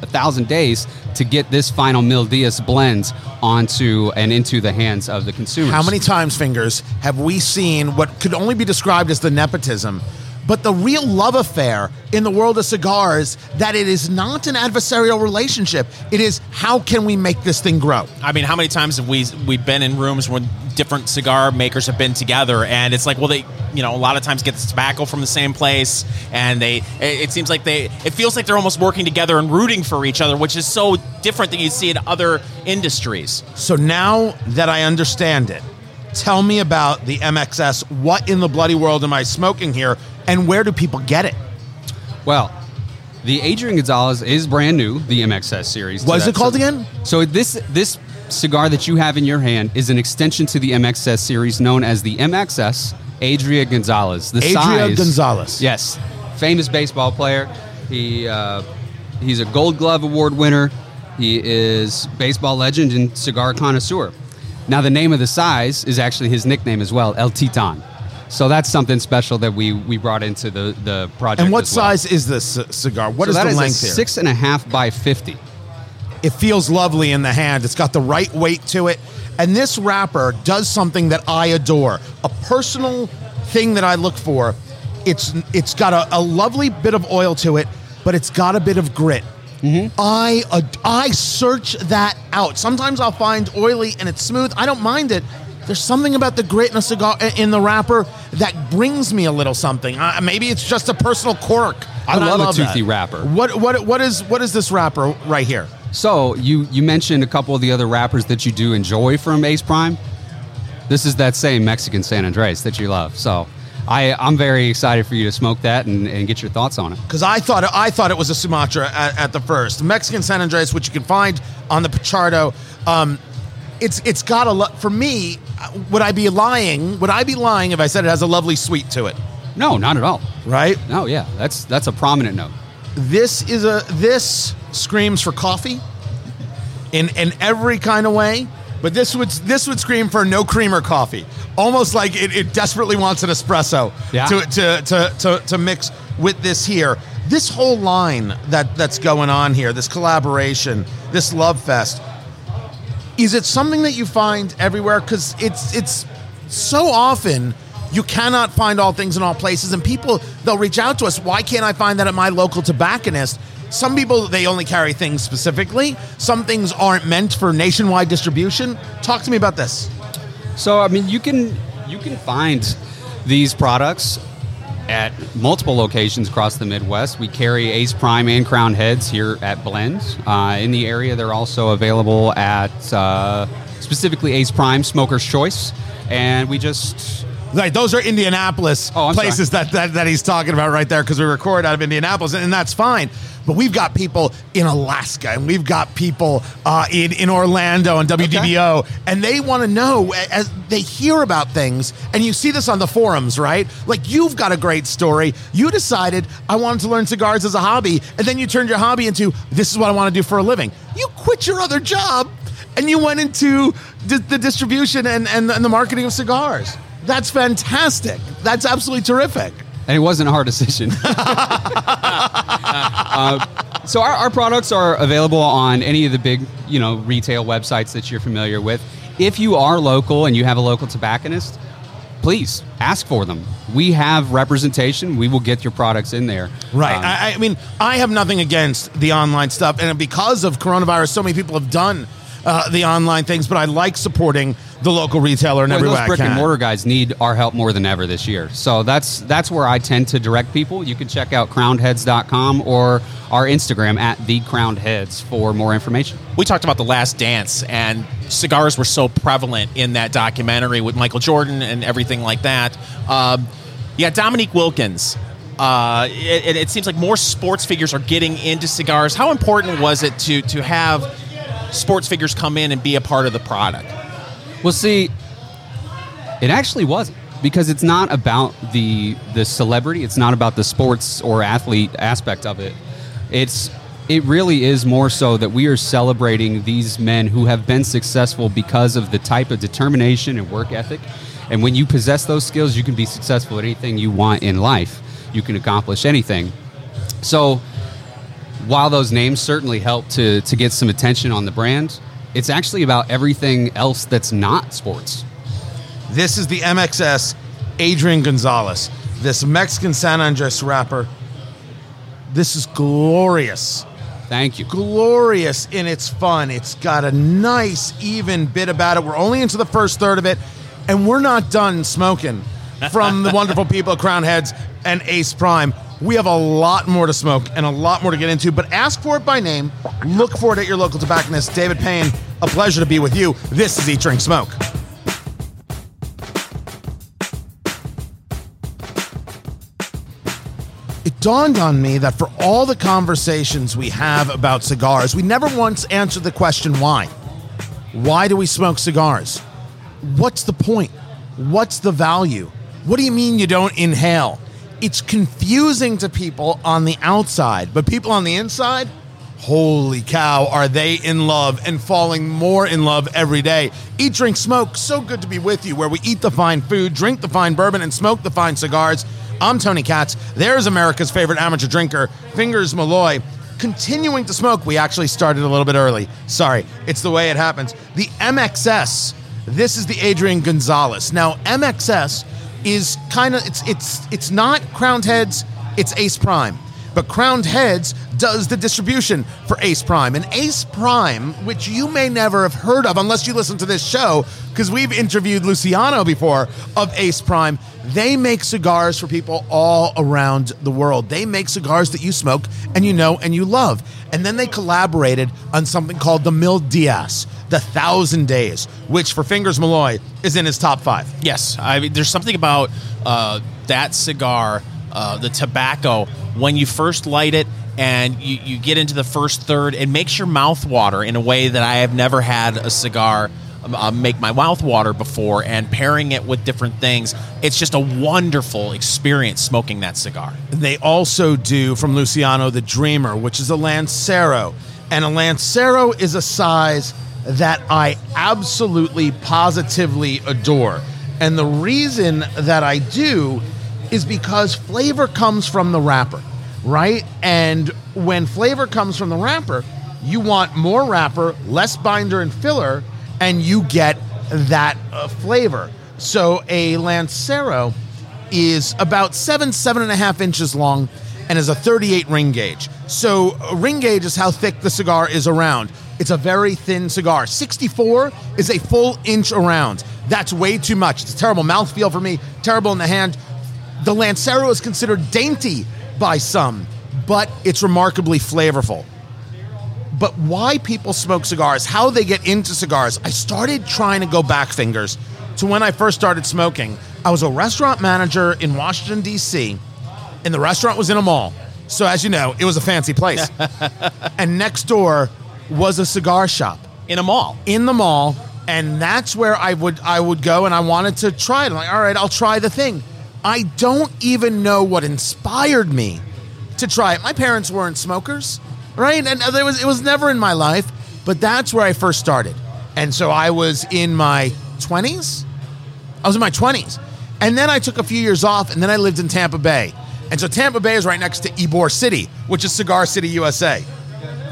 1,000 days, to get this final Mil Días blend onto and into the hands of the consumers. How many times, Fingers, have we seen what could only be described as the nepotism, but the real love affair in the world of cigars, that it is not an adversarial relationship. It is, how can we make this thing grow? I mean, how many times have we've been in rooms when different cigar makers have been together, and it's like, well, they, you know, a lot of times get the tobacco from the same place, and it feels like they're almost working together and rooting for each other, which is so different than you see in other industries. So now that I understand it, tell me about the MXS. What in the bloody world am I smoking here, and where do people get it? Well, the Adrián González is brand new, the MXS series. What is it called again? So this cigar that you have in your hand is an extension to the MXS series known as the MXS Adrián González. Adrián González. Yes. Famous baseball player. He's a Gold Glove Award winner. He is baseball legend and cigar connoisseur. Now, the name of the size is actually his nickname as well, El Titan. So that's something special that we brought into the project. And what size is this cigar? What is the length here? 6.5 by 50. It feels lovely in the hand. It's got the right weight to it. And this wrapper does something that I adore, a personal thing that I look for. It's got a lovely bit of oil to it, but it's got a bit of grit. Mm-hmm. I search that out. Sometimes I'll find oily and it's smooth. I don't mind it. There's something about the grit in a cigar, in the wrapper, that brings me a little something. Maybe it's just a personal quirk. I love a toothy wrapper. What is this wrapper right here? So you mentioned a couple of the other wrappers that you do enjoy from Ace Prime. This is that same Mexican San Andres that you love. So I'm very excited for you to smoke that and get your thoughts on it. Because I thought it was a Sumatra at the first. Mexican San Andres, which you can find on the Pichardo. It's got a lot. For me, would I be lying? Would I be lying if I said it has a lovely sweet to it? No, not at all. Right? No, yeah. That's a prominent note. This screams for coffee in every kind of way, but this would scream for no creamer coffee. Almost like it desperately wants an espresso to mix with this here. This whole line that's going on here, this collaboration, this love fest. Is it something that you find everywhere? Because it's so often you cannot find all things in all places, and people, they'll reach out to us, why can't I find that at my local tobacconist? Some people, they only carry things specifically. Some things aren't meant for nationwide distribution. Talk to me about this. So, I mean, you can find these products at multiple locations across the Midwest. We carry Ace Prime and Crowned Heads here at Blend. In the area, they're also available at specifically Ace Prime, Smoker's Choice. And we just... Right, those are Indianapolis places that he's talking about right there, because we record out of Indianapolis, and that's fine. but we've got people in Alaska and we've got people in Orlando and WDBO, okay. And they want to know as they hear about things. And you see this on the forums, right? Like, you've got a great story. You decided I wanted to learn cigars as a hobby, and then you turned your hobby into this is what I want to do for a living. You quit your other job and you went into the distribution and the marketing of cigars. That's fantastic. That's absolutely terrific. And it wasn't a hard decision. So our products are available on any of the big, retail websites that you're familiar with. If you are local and you have a local tobacconist, please ask for them. We have representation. We will get your products in there. Right. I have nothing against the online stuff. And because of coronavirus, so many people have done the online things, but I like supporting the local retailer in every way I can. Those brick-and-mortar guys need our help more than ever this year. So that's where I tend to direct people. You can check out crownedheads.com or our Instagram at @thecrownedheads for more information. We talked about The Last Dance, and cigars were so prevalent in that documentary with Michael Jordan and everything like that. Dominique Wilkins. It seems like more sports figures are getting into cigars. How important was it to have sports figures come in and be a part of the product? Well, see, it actually wasn't, because it's not about the celebrity. It's not about the sports or athlete aspect of it. It really is more so that we are celebrating these men who have been successful because of the type of determination and work ethic. And when you possess those skills, you can be successful at anything you want in life. You can accomplish anything. So while those names certainly help to get some attention on the brand, it's actually about everything else that's not sports. This is the MXS Adrián González, this Mexican San Andres wrapper. This is glorious. Thank you. Glorious in its fun. It's got a nice, even bit about it. We're only into the first third of it, and we're not done smoking from the wonderful people at Crowned Heads and Ace Prime. We have a lot more to smoke and a lot more to get into, but ask for it by name. Look for it at your local tobacconist. David Payne, a pleasure to be with you. This is Eat, Drink, Smoke. It dawned on me that for all the conversations we have about cigars, we never once answered the question, why? Why do we smoke cigars? What's the point? What's the value? What do you mean you don't inhale? It's confusing to people on the outside, but people on the inside, holy cow, are they in love and falling more in love every day. Eat, Drink, Smoke, so good to be with you, where we eat the fine food, drink the fine bourbon, and smoke the fine cigars. I'm Tony Katz. There's America's favorite amateur drinker, Fingers Malloy. Continuing to smoke, we actually started a little bit early. Sorry, it's the way it happens. The MXS, this is the Adrián González. Now, MXS is kind of, it's not Crowned Heads, it's Ace Prime. But Crowned Heads does the distribution for Ace Prime. And Ace Prime, which you may never have heard of unless you listen to this show, because we've interviewed Luciano before of Ace Prime, they make cigars for people all around the world. They make cigars that you smoke and you know and you love. And then they collaborated on something called the Mil Días, the 1,000 Days, which for Fingers Malloy is in his top 5. Yes. I mean, there's something about that cigar, the tobacco, when you first light it and you get into the first third, it makes your mouth water in a way that I have never had a cigar make my mouth water before, and pairing it with different things. It's just a wonderful experience smoking that cigar. They also do, from Luciano, the Dreamer, which is a Lancero. And a Lancero is a size that I absolutely, positively adore. And the reason that I do is because flavor comes from the wrapper, right? And when flavor comes from the wrapper, you want more wrapper, less binder and filler, and you get that flavor. So a Lancero is about 7.5 inches long and is a 38 ring gauge. So a ring gauge is how thick the cigar is around. It's a very thin cigar. 64 is a full inch around. That's way too much. It's a terrible mouthfeel for me, terrible in the hand. The Lancero is considered dainty by some, but it's remarkably flavorful. But why people smoke cigars, how they get into cigars, I started trying to go back, Fingers, to when I first started smoking. I was a restaurant manager in Washington, D.C., and the restaurant was in a mall. So as you know, it was a fancy place. And next door was a cigar shop. In a mall. In the mall. And that's where I would go, and I wanted to try it. I'm like, all right, I'll try the thing. I don't even know what inspired me to try it. My parents weren't smokers, right? And it was never in my life. But that's where I first started. And so I was in my 20s. And then I took a few years off, and then I lived in Tampa Bay. And so Tampa Bay is right next to Ybor City, which is Cigar City, USA.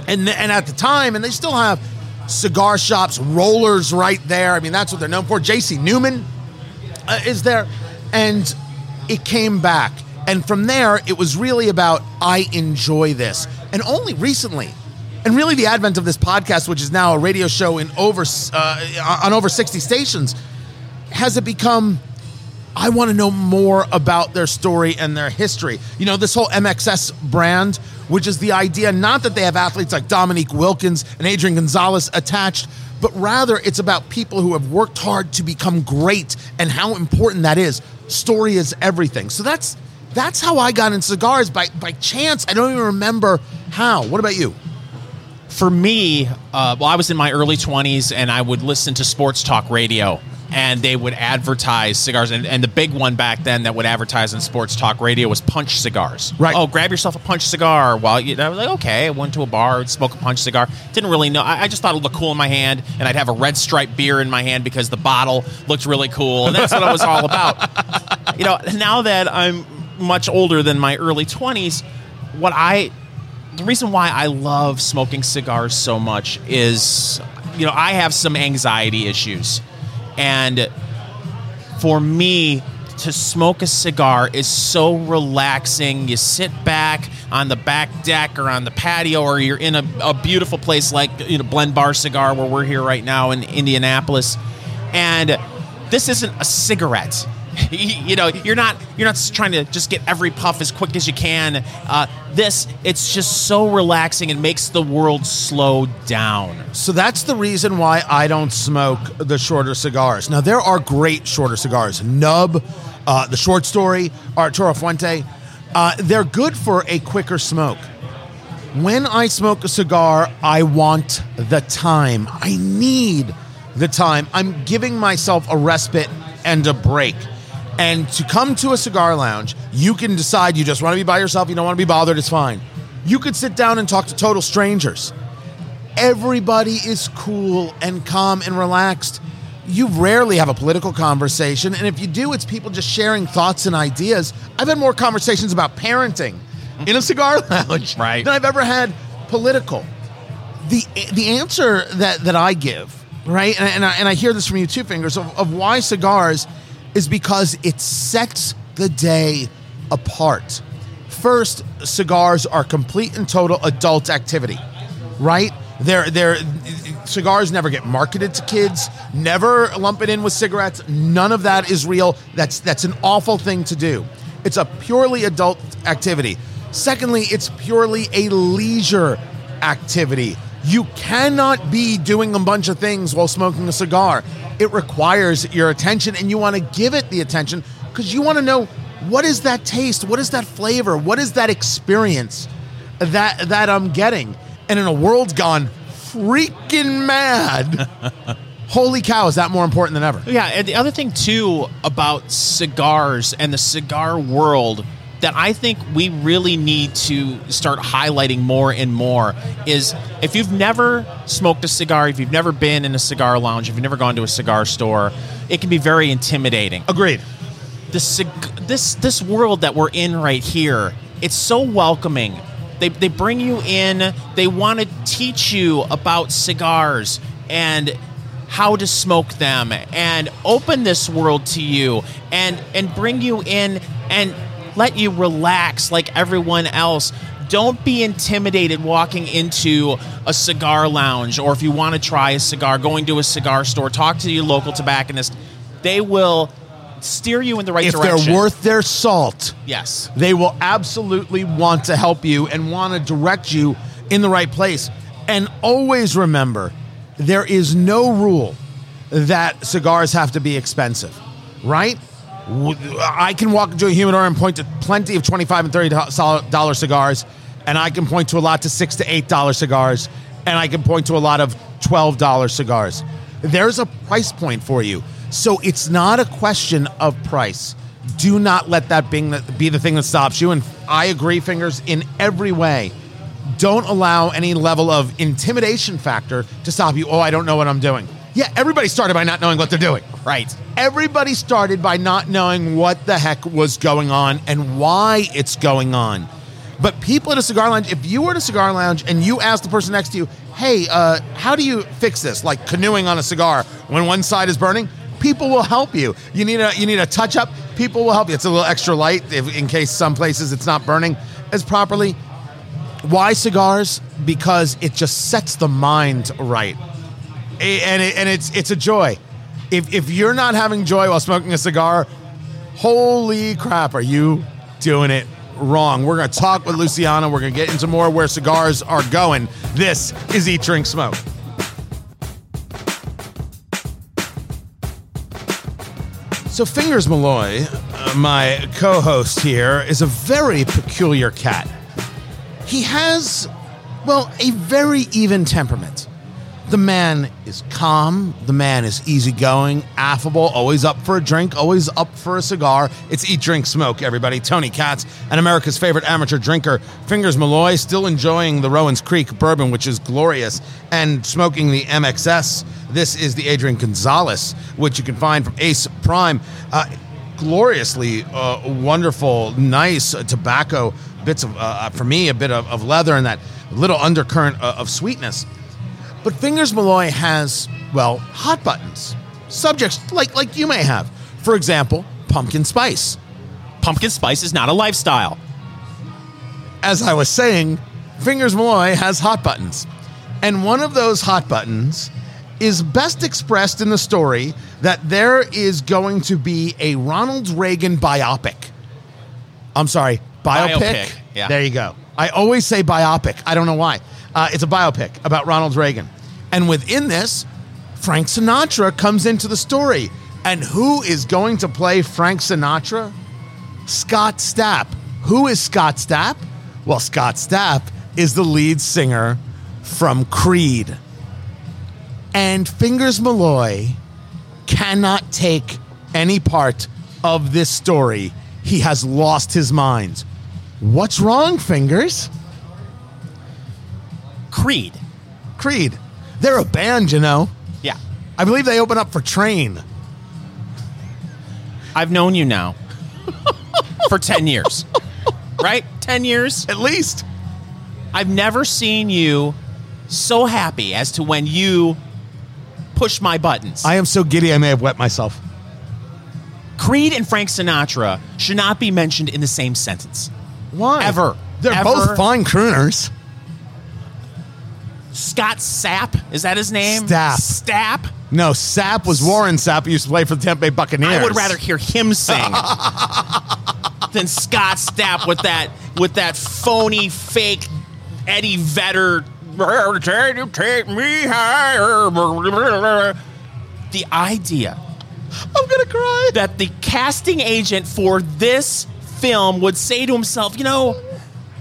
And at the time, and they still have cigar shops, rollers right there. I mean, that's what they're known for. J.C. Newman is there. And it came back. And from there, it was really about, I enjoy this. And only recently, and really the advent of this podcast, which is now a radio show on over 60 stations, has it become, I want to know more about their story and their history. You know, this whole MXS brand, which is the idea, not that they have athletes like Dominique Wilkins and Adrián González attached, but rather it's about people who have worked hard to become great and how important that is. Story is everything. So that's how I got in cigars, by chance. I don't even remember how. What about you? For me, I was in my early 20s, and I would listen to sports talk radio, and they would advertise cigars. And the big one back then that would advertise on sports talk radio was Punch cigars. Right. Oh, grab yourself a Punch cigar. I was like, okay. I went to a bar, smoked a Punch cigar. Didn't really know. I just thought it looked cool in my hand, and I'd have a red stripe beer in my hand because the bottle looked really cool. And that's what I was all about. You know, now that I'm much older than my early 20s, the reason why I love smoking cigars so much is, you know, I have some anxiety issues. And for me, to smoke a cigar is so relaxing. You sit back on the back deck or on the patio, or you're in a beautiful place like, you know, Blend Bar Cigar, where we're here right now in Indianapolis. And this isn't a cigarette. You know, you're not trying to just get every puff as quick as you can. It's just so relaxing and makes the world slow down. So that's the reason why I don't smoke the shorter cigars. Now, there are great shorter cigars. Nub, the Short Story, Arturo Fuente. They're good for a quicker smoke. When I smoke a cigar, I want the time. I need the time. I'm giving myself a respite and a break. And to come to a cigar lounge, you can decide you just want to be by yourself, you don't want to be bothered, it's fine. You could sit down and talk to total strangers. Everybody is cool and calm and relaxed. You rarely have a political conversation, and if you do, it's people just sharing thoughts and ideas. I've had more conversations about parenting in a cigar lounge than I've ever had political. The answer that I give, right, and I hear this from you too, Fingers, of why cigars, is because it sets the day apart. First, cigars are complete and total adult activity, right? Cigars never get marketed to kids, never lump it in with cigarettes. None of that is real. That's an awful thing to do. It's a purely adult activity. Secondly, it's purely a leisure activity. You cannot be doing a bunch of things while smoking a cigar. It requires your attention, and you want to give it the attention because you want to know, what is that taste? What is that flavor? What is that experience that I'm getting? And in a world gone freaking mad, holy cow, is that more important than ever? Yeah, and the other thing, too, about cigars and the cigar world that I think we really need to start highlighting more and more is, if you've never smoked a cigar, if you've never been in a cigar lounge, if you've never gone to a cigar store, it can be very intimidating. Agreed. This world that we're in right here, it's so welcoming. They bring you in. They want to teach you about cigars and how to smoke them and open this world to you and bring you in and let you relax like everyone else. Don't be intimidated walking into a cigar lounge, or if you want to try a cigar, going to a cigar store, talk to your local tobacconist. They will steer you in the right direction. If they're worth their salt, yes, they will absolutely want to help you and want to direct you in the right place. And always remember, there is no rule that cigars have to be expensive, right? I can walk into a humidor and point to plenty of $25 and $30 cigars, and I can point to a lot to $6 to $8 cigars, and I can point to a lot of $12 cigars. There's a price point for you. So it's not a question of price. Do not let that be the thing that stops you. And I agree, Fingers, in every way. Don't allow any level of intimidation factor to stop you. Oh, I don't know what I'm doing. Yeah, everybody started by not knowing what they're doing. Right. Everybody started by not knowing what the heck was going on and why it's going on. But people at a cigar lounge, if you were at a cigar lounge and you asked the person next to you, hey, how do you fix this? Like canoeing on a cigar when one side is burning, people will help you. You need a touch-up, people will help you. It's a little extra light in case some places it's not burning as properly. Why cigars? Because it just sets the mind right. And it's a joy. If you're not having joy while smoking a cigar, holy crap, are you doing it wrong? We're going to talk with Luciano. We're going to get into more where cigars are going. This is Eat, Drink, Smoke. So Fingers Malloy, my co-host here, is a very peculiar cat. He has, well, a very even temperament. The man is calm. The man is easygoing, affable, always up for a drink, always up for a cigar. It's Eat, Drink, Smoke, everybody. Tony Katz, and America's favorite amateur drinker, Fingers Malloy, still enjoying the Rowan's Creek bourbon, which is glorious, and smoking the MXS. This is the Adrián González, which you can find from Ace Prime. Gloriously wonderful, nice tobacco, bits of, for me, a bit of leather and that little undercurrent of sweetness. But Fingers Malloy has, well, hot buttons. Subjects like you may have. For example, pumpkin spice. Pumpkin spice is not a lifestyle. As I was saying, Fingers Malloy has hot buttons. And one of those hot buttons is best expressed in the story that there is going to be a Ronald Reagan biopic. I'm sorry, biopic? Yeah. There you go. I always say biopic. I don't know why. It's a biopic about Ronald Reagan. And within this, Frank Sinatra comes into the story. And who is going to play Frank Sinatra? Scott Stapp. Who is Scott Stapp? Well, Scott Stapp is the lead singer from Creed. And Fingers Malloy cannot take any part of this story. He has lost his mind. What's wrong, Fingers? Creed. They're a band, you know. Yeah. I believe they open up for Train. I've known you now for 10 years. Right? 10 years? At least. I've never seen you so happy as to when you push my buttons. I am so giddy I may have wet myself. Creed and Frank Sinatra should not be mentioned in the same sentence. Why? Ever. They're both fine crooners. Scott Sapp? Is that his name? Stapp? No, Sapp was Warren Sapp, who used to play for the Tampa Bay Buccaneers. I would rather hear him sing than Scott Stapp with that phony, fake Eddie Vedder. Take me higher. The idea. I'm going to cry. That the casting agent for this film would say to himself, you know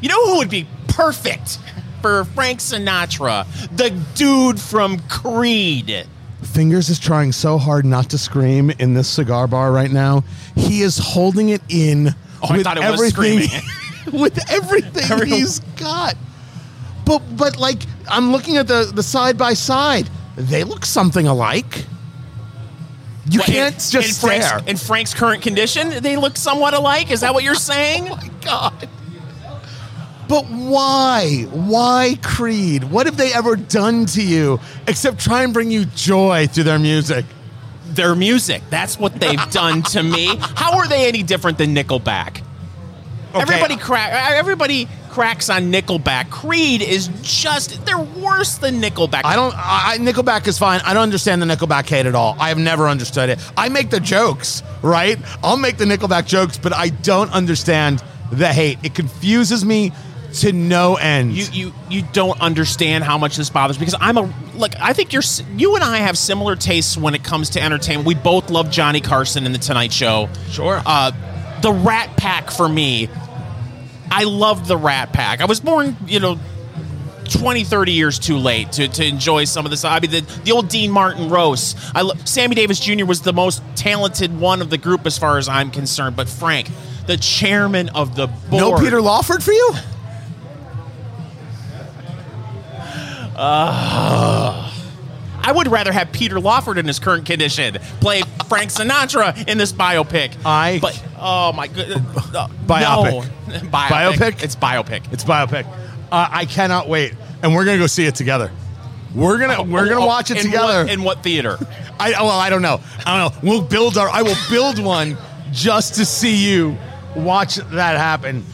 who would be perfect for Frank Sinatra? The dude from Creed. Fingers is trying so hard not to scream in this cigar bar right now. He is holding it in with everything he's got. But like, I'm looking at the side by side. They look something alike. You can't just stare. In Frank's current condition, they look somewhat alike? Is that what you're saying? Oh my God. But why? Why Creed? What have they ever done to you except try and bring you joy through their music? Their music. That's what they've done to me. How are they any different than Nickelback? Okay. Everybody cracks on Nickelback. Creed is just, they're worse than Nickelback. Nickelback is fine. I don't understand the Nickelback hate at all. I have never understood it. I make the jokes, right? I'll make the Nickelback jokes, but I don't understand the hate. It confuses me to no end. You don't understand how much this bothers me because I'm a look, I think you and I have similar tastes when it comes to entertainment. We both love Johnny Carson and The Tonight Show. Sure. The Rat Pack for me. I loved the Rat Pack. I was born, 20, 30 years too late to enjoy some of this. I mean, the old Dean Martin roast. Sammy Davis Jr. was the most talented one of the group as far as I'm concerned. But Frank, the chairman of the board. No Peter Lawford for you? I would rather have Peter Lawford in his current condition play Frank Sinatra in this biopic. But oh my goodness. Biopic. No. Biopic? It's biopic. I cannot wait, and we're gonna go see it together. We're gonna watch it together. In what theater? I don't know. I will build one just to see you watch that happen.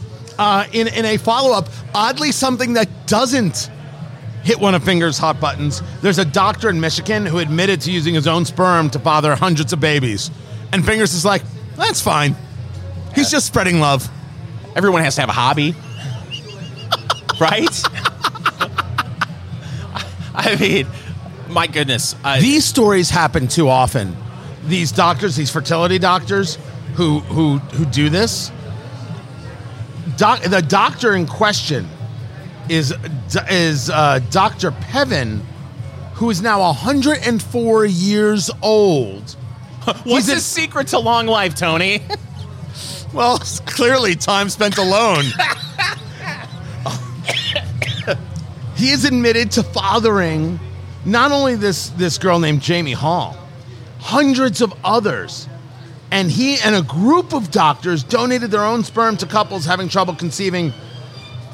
In a follow up, oddly something that doesn't hit one of Fingers' hot buttons. There's a doctor in Michigan who admitted to using his own sperm to father hundreds of babies, and Fingers is like, that's fine. He's just spreading love. Everyone has to have a hobby. Right? I mean, my goodness. These stories happen too often. These doctors, these fertility doctors who do this. The doctor in question is Dr. Pevin, who is now 104 years old. What's his secret to long life, Tony? Well, clearly time spent alone. He is admitted to fathering not only this girl named Jamie Hall, hundreds of others. And he and a group of doctors donated their own sperm to couples having trouble conceiving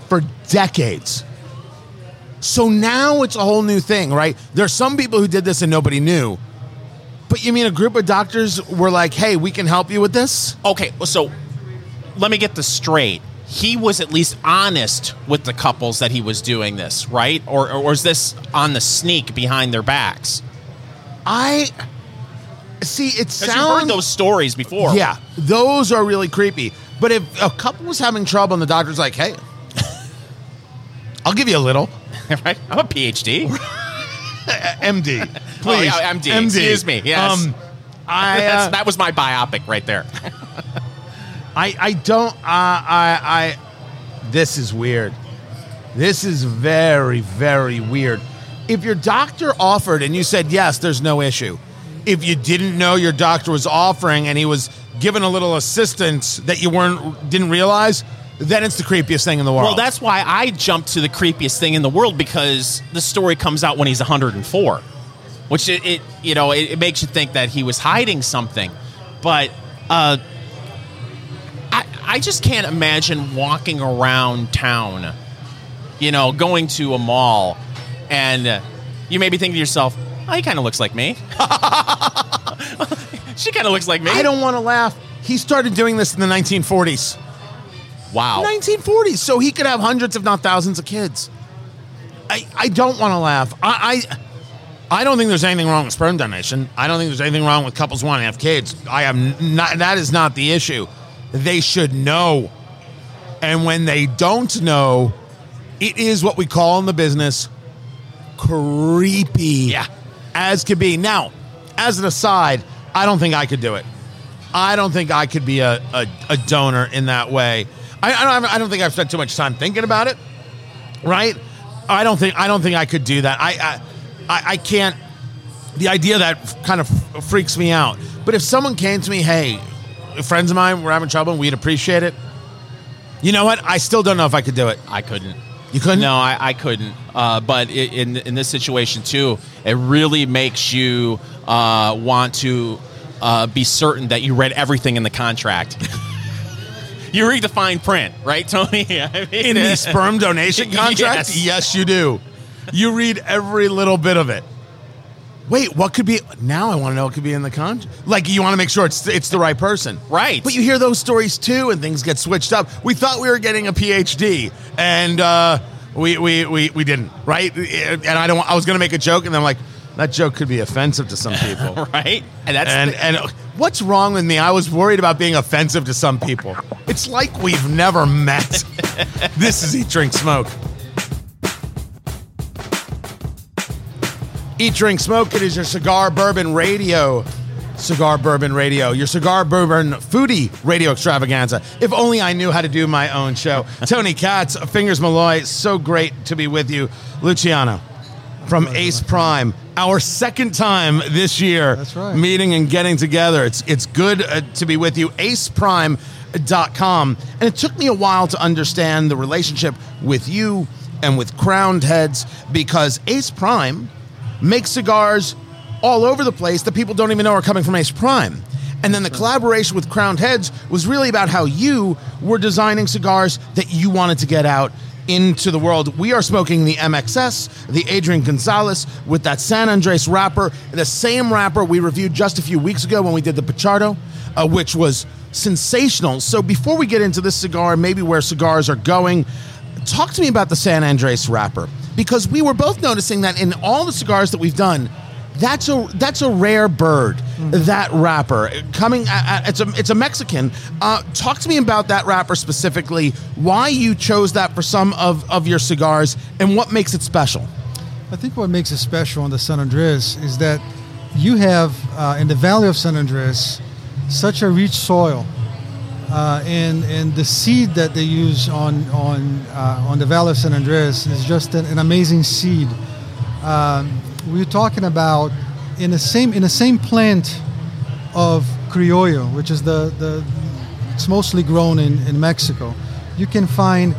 for decades. So now it's a whole new thing, right? There's some people who did this and nobody knew. But you mean a group of doctors were like, hey, we can help you with this? Okay, so let me get this straight. He was at least honest with the couples that he was doing this, right? Or is this on the sneak behind their backs? I see. It sounds. You've heard those stories before. Yeah, those are really creepy. But if a couple was having trouble and the doctor's like, "Hey, I'll give you a little," right? I'm a PhD, MD, please, oh, yeah, MD. Excuse me. Yes, that was my biopic right there. This is weird. This is very, very weird. If your doctor offered and you said yes, there's no issue. If you didn't know your doctor was offering and he was given a little assistance that you didn't realize, then it's the creepiest thing in the world. Well, that's why I jumped to the creepiest thing in the world, because the story comes out when he's 104, which it makes you think that he was hiding something, but. I just can't imagine walking around town, going to a mall, and you may be thinking to yourself, oh, he kind of looks like me. She kind of looks like me. I don't want to laugh. He started doing this in the 1940s. Wow. 1940s. So he could have hundreds, if not thousands, of kids. I don't want to laugh. I don't think there's anything wrong with sperm donation. I don't think there's anything wrong with couples wanting to have kids. I am not. That is not the issue. They should know. And when they don't know, it is what we call in the business creepy. Yeah. As could be. Now, as an aside, I don't think I could do it. I don't think I could be a donor in that way. I don't think I've spent too much time thinking about it. Right? I don't think I could do that. I can't. The idea that kind of freaks me out. But if someone came to me, hey, friends of mine were having trouble, and we'd appreciate it. You know what? I still don't know if I could do it. I couldn't. You couldn't? No, I couldn't. But in this situation, too, it really makes you want to be certain that you read everything in the contract. You read the fine print, right, Tony? I mean, in the sperm donation contract? Yes, you do. You read every little bit of it. Wait, what could be? Now I want to know what could be in the contract. Like, you want to make sure it's the right person. Right. But you hear those stories, too, and things get switched up. We thought we were getting a PhD, and we didn't, right? And I was going to make a joke, and then I'm like, that joke could be offensive to some people. Right? And what's wrong with me? I was worried about being offensive to some people. It's like we've never met. This is Eat, Drink, Smoke. Eat, drink, smoke. It is your Cigar Bourbon Radio. Cigar Bourbon Radio, your Cigar Bourbon Foodie Radio Extravaganza. If only I knew how to do my own show. Tony Katz, Fingers Malloy, so great to be with you. Luciano from Ace Prime, our second time this year. That's right. Meeting and getting together. It's good to be with you. aceprime.com. And it took me a while to understand the relationship with you and with Crowned Heads, because Ace Prime makes cigars all over the place that people don't even know are coming from Ace Prime. And then the collaboration with Crowned Heads was really about how you were designing cigars that you wanted to get out into the world. We are smoking the MXS, the Adrián González, with that San Andres wrapper, the same wrapper we reviewed just a few weeks ago when we did the Pichardo, which was sensational. So before we get into this cigar, maybe where cigars are going, talk to me about the San Andres wrapper, because we were both noticing that in all the cigars that we've done, that's a rare bird, that wrapper. It's a Mexican. Talk to me about that wrapper specifically, why you chose that for some of your cigars, and what makes it special. I think what makes it special on the San Andres is that you have, in the Valley of San Andres, such a rich soil. And the seed that they use on the Valley of San Andres is just an amazing seed. We're talking about in the same plant of Criollo, which is the it's mostly grown in Mexico. You can find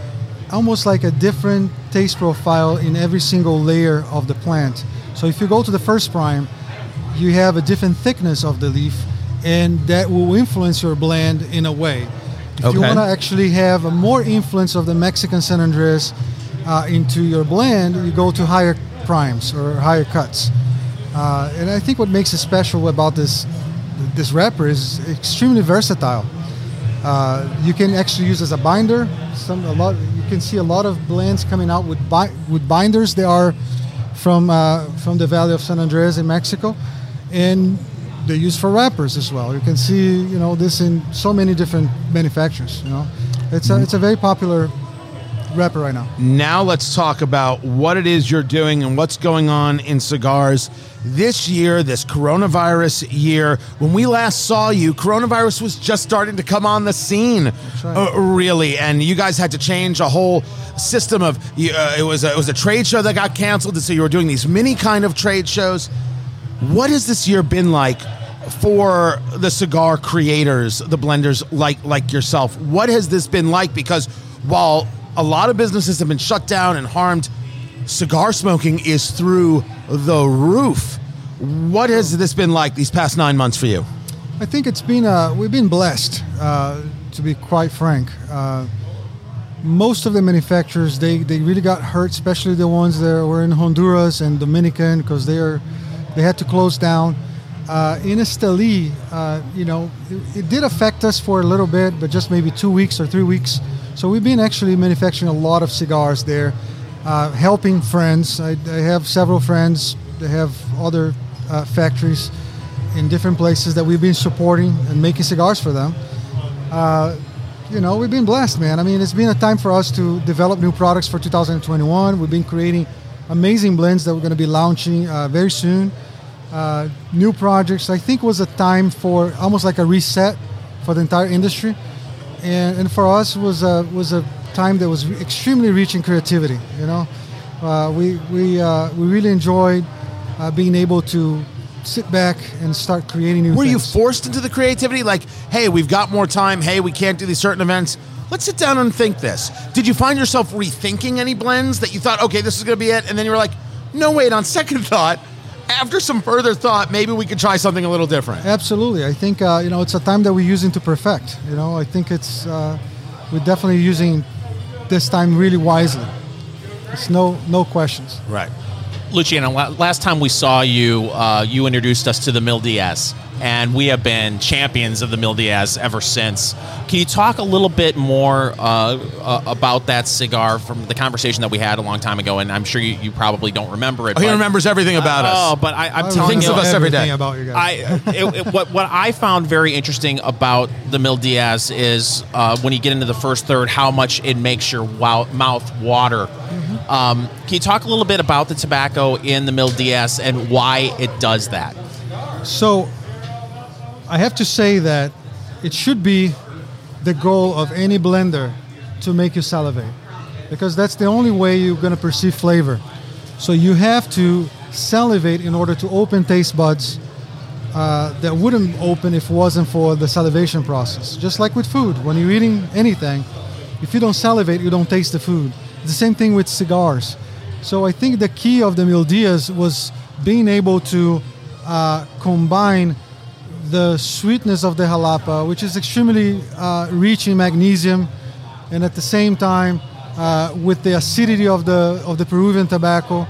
almost like a different taste profile in every single layer of the plant. So if you go to the first prime, you have a different thickness of the leaf, and that will influence your blend in a way. If you want to actually have a more influence of the Mexican San Andres into your blend, you go to higher primes or higher cuts, and I think what makes it special about this wrapper is extremely versatile. You can actually use as a binder. You can see a lot of blends coming out with binders. They are from the Valley of San Andres in Mexico, and they're used for wrappers as well. You can see this in so many different manufacturers. It's a very popular wrapper right now. Now let's talk about what it is you're doing and what's going on in cigars this year, this coronavirus year. When we last saw you, coronavirus was just starting to come on the scene, really, and you guys had to change a whole system of, it was a trade show that got canceled, and so you were doing these mini kind of trade shows. What has this year been like for the cigar creators, the blenders like yourself? What has this been like? Because while a lot of businesses have been shut down and harmed, cigar smoking is through the roof. What has this been like these past 9 months for you? I think it's been we've been blessed, to be quite frank. Most of the manufacturers, they really got hurt, especially the ones that were in Honduras and Dominican, because they had to close down. In Esteli, it did affect us for a little bit, but just maybe 2 weeks or 3 weeks. So we've been actually manufacturing a lot of cigars there, helping friends. I have several friends that have other factories in different places that we've been supporting and making cigars for them. We've been blessed, man. I mean, it's been a time for us to develop new products for 2021. We've been creating amazing blends that we're going to be launching very soon. New projects. I think was a time for almost like a reset for the entire industry. And for us was a time that was extremely rich in creativity. We really enjoyed being able to sit back and start creating new things. Were you forced into the creativity? Like, hey, we've got more time. Hey, we can't do these certain events. Let's sit down and think this. Did you find yourself rethinking any blends that you thought, okay, this is going to be it? And then you were like, no, wait, on second thought, after some further thought, maybe we could try something a little different. Absolutely. I think, it's a time that we're using to perfect. I think it's we're definitely using this time really wisely. It's no questions. Right. Luciano, last time we saw you, you introduced us to the Mil Días. and we have been champions of the Mil Días ever since. Can you talk a little bit more about that cigar from the conversation that we had a long time ago? And I'm sure you probably don't remember it. Oh, he remembers everything about us. Oh, but I'm telling you, us every day about you guys. What I found very interesting about the Mil Días is when you get into the first third, how much it makes your mouth water. Mm-hmm. Can you talk a little bit about the tobacco in the Mil Días and why it does that? So I have to say that it should be the goal of any blender to make you salivate, because that's the only way you're going to perceive flavor. So you have to salivate in order to open taste buds that wouldn't open if it wasn't for the salivation process. Just like with food, when you're eating anything, if you don't salivate, you don't taste the food. The same thing with cigars. So I think the key of the Mil Días was being able to combine the sweetness of the jalapa, which is extremely rich in magnesium, and at the same time with the acidity of the Peruvian tobacco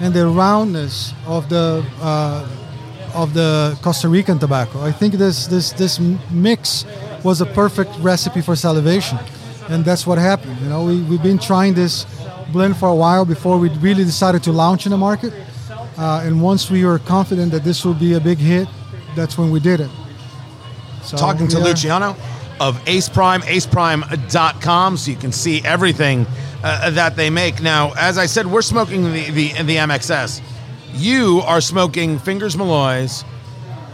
and the roundness of the Costa Rican tobacco. I think this mix was a perfect recipe for salivation, and that's what happened. You know, we've been trying this blend for a while before we really decided to launch in the market, and once we were confident that this would be a big hit, that's when we did it. So, talking to Luciano of Ace Prime, aceprime.com, so you can see everything that they make. Now, as I said, we're smoking the MXS. You are smoking Fingers Malloy's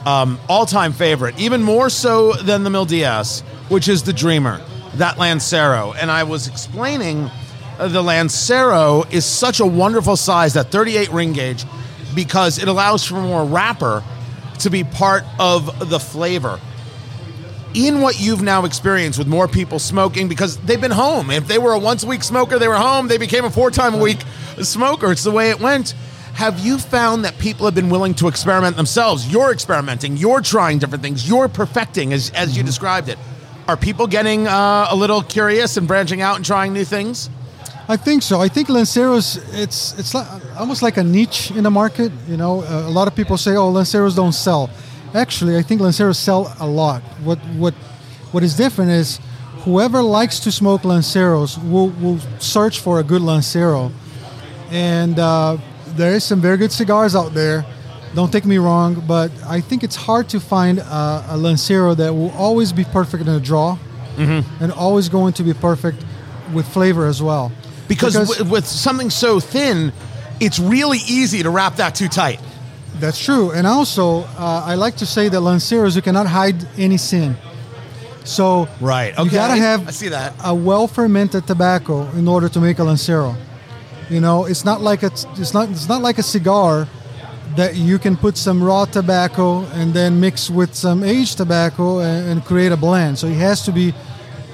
all-time favorite, even more so than the Mil Días, which is the Dreamer, that Lancero. And I was explaining the Lancero is such a wonderful size, that 38 ring gauge, because it allows for more wrapper to be part of the flavor. In what you've now experienced with more people smoking, because they've been home. If they were a once-a-week smoker, they were home. They became a four-time-a-week smoker. It's the way it went. Have you found that people have been willing to experiment themselves? You're experimenting. You're trying different things. You're perfecting, as you described it. Are people getting a little curious and branching out and trying new things? I think so. I think Lanceros, it's like, almost like a niche in the market. You know, a lot of people say, "Oh, Lanceros don't sell." Actually, I think Lanceros sell a lot. What is different is whoever likes to smoke Lanceros will search for a good Lancero, and there is some very good cigars out there. Don't take me wrong, but I think it's hard to find a Lancero that will always be perfect in a draw, mm-hmm. and always going to be perfect with flavor as well. Because with something so thin, it's really easy to wrap that too tight. That's true. And also, I like to say that Lanceros, you cannot hide any sin. So right. Okay. You got to have a well-fermented tobacco in order to make a Lancero. You know, it's not like a cigar that you can put some raw tobacco and then mix with some aged tobacco and create a blend. So it has to be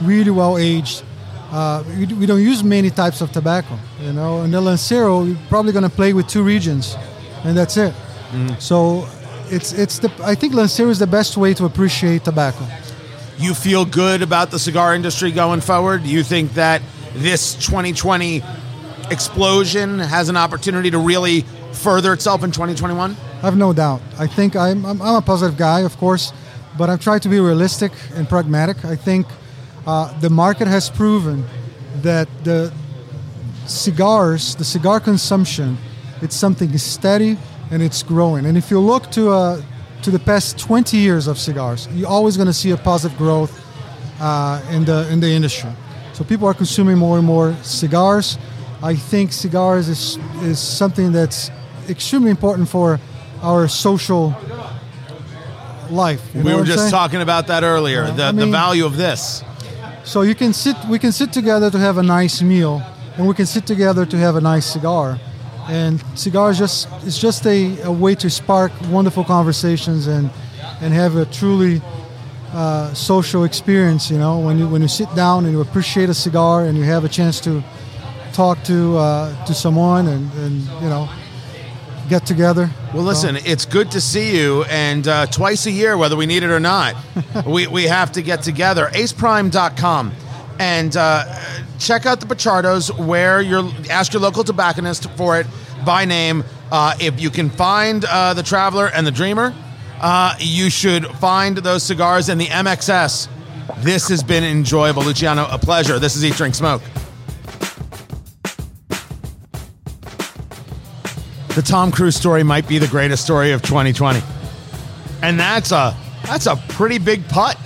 really well aged. We don't use many types of tobacco, you know. And the Lancero, you're probably going to play with two regions, and that's it. Mm-hmm. So I think Lancero is the best way to appreciate tobacco. You feel good about the cigar industry going forward? You think that this 2020 explosion has an opportunity to really further itself in 2021? I have no doubt. I think I'm a positive guy, of course, but I've tried to be realistic and pragmatic. I think the market has proven that the cigar consumption, it's something steady and it's growing. And if you look to the past 20 years of cigars, you're always going to see a positive growth in the industry. So people are consuming more and more cigars. I think cigars is something that's extremely important for our social life. We were just talking about that earlier. The value of this. So we can sit together to have a nice meal, and we can sit together to have a nice cigar. And cigars is just a way to spark wonderful conversations and have a truly social experience. You know, when you sit down and you appreciate a cigar and you have a chance to talk to someone and you know, get together. Well, listen, it's good to see you, and twice a year, whether we need it or not, we have to get together. aceprime.com, and check out the Pichardos, ask your local tobacconist for it by name. If you can find the Traveler and the Dreamer, You should find those cigars in the MXS. This has been enjoyable. Luciano, a pleasure. This is Eat, Drink, Smoke. The Tom Cruise story might be the greatest story of 2020. And that's a pretty big putt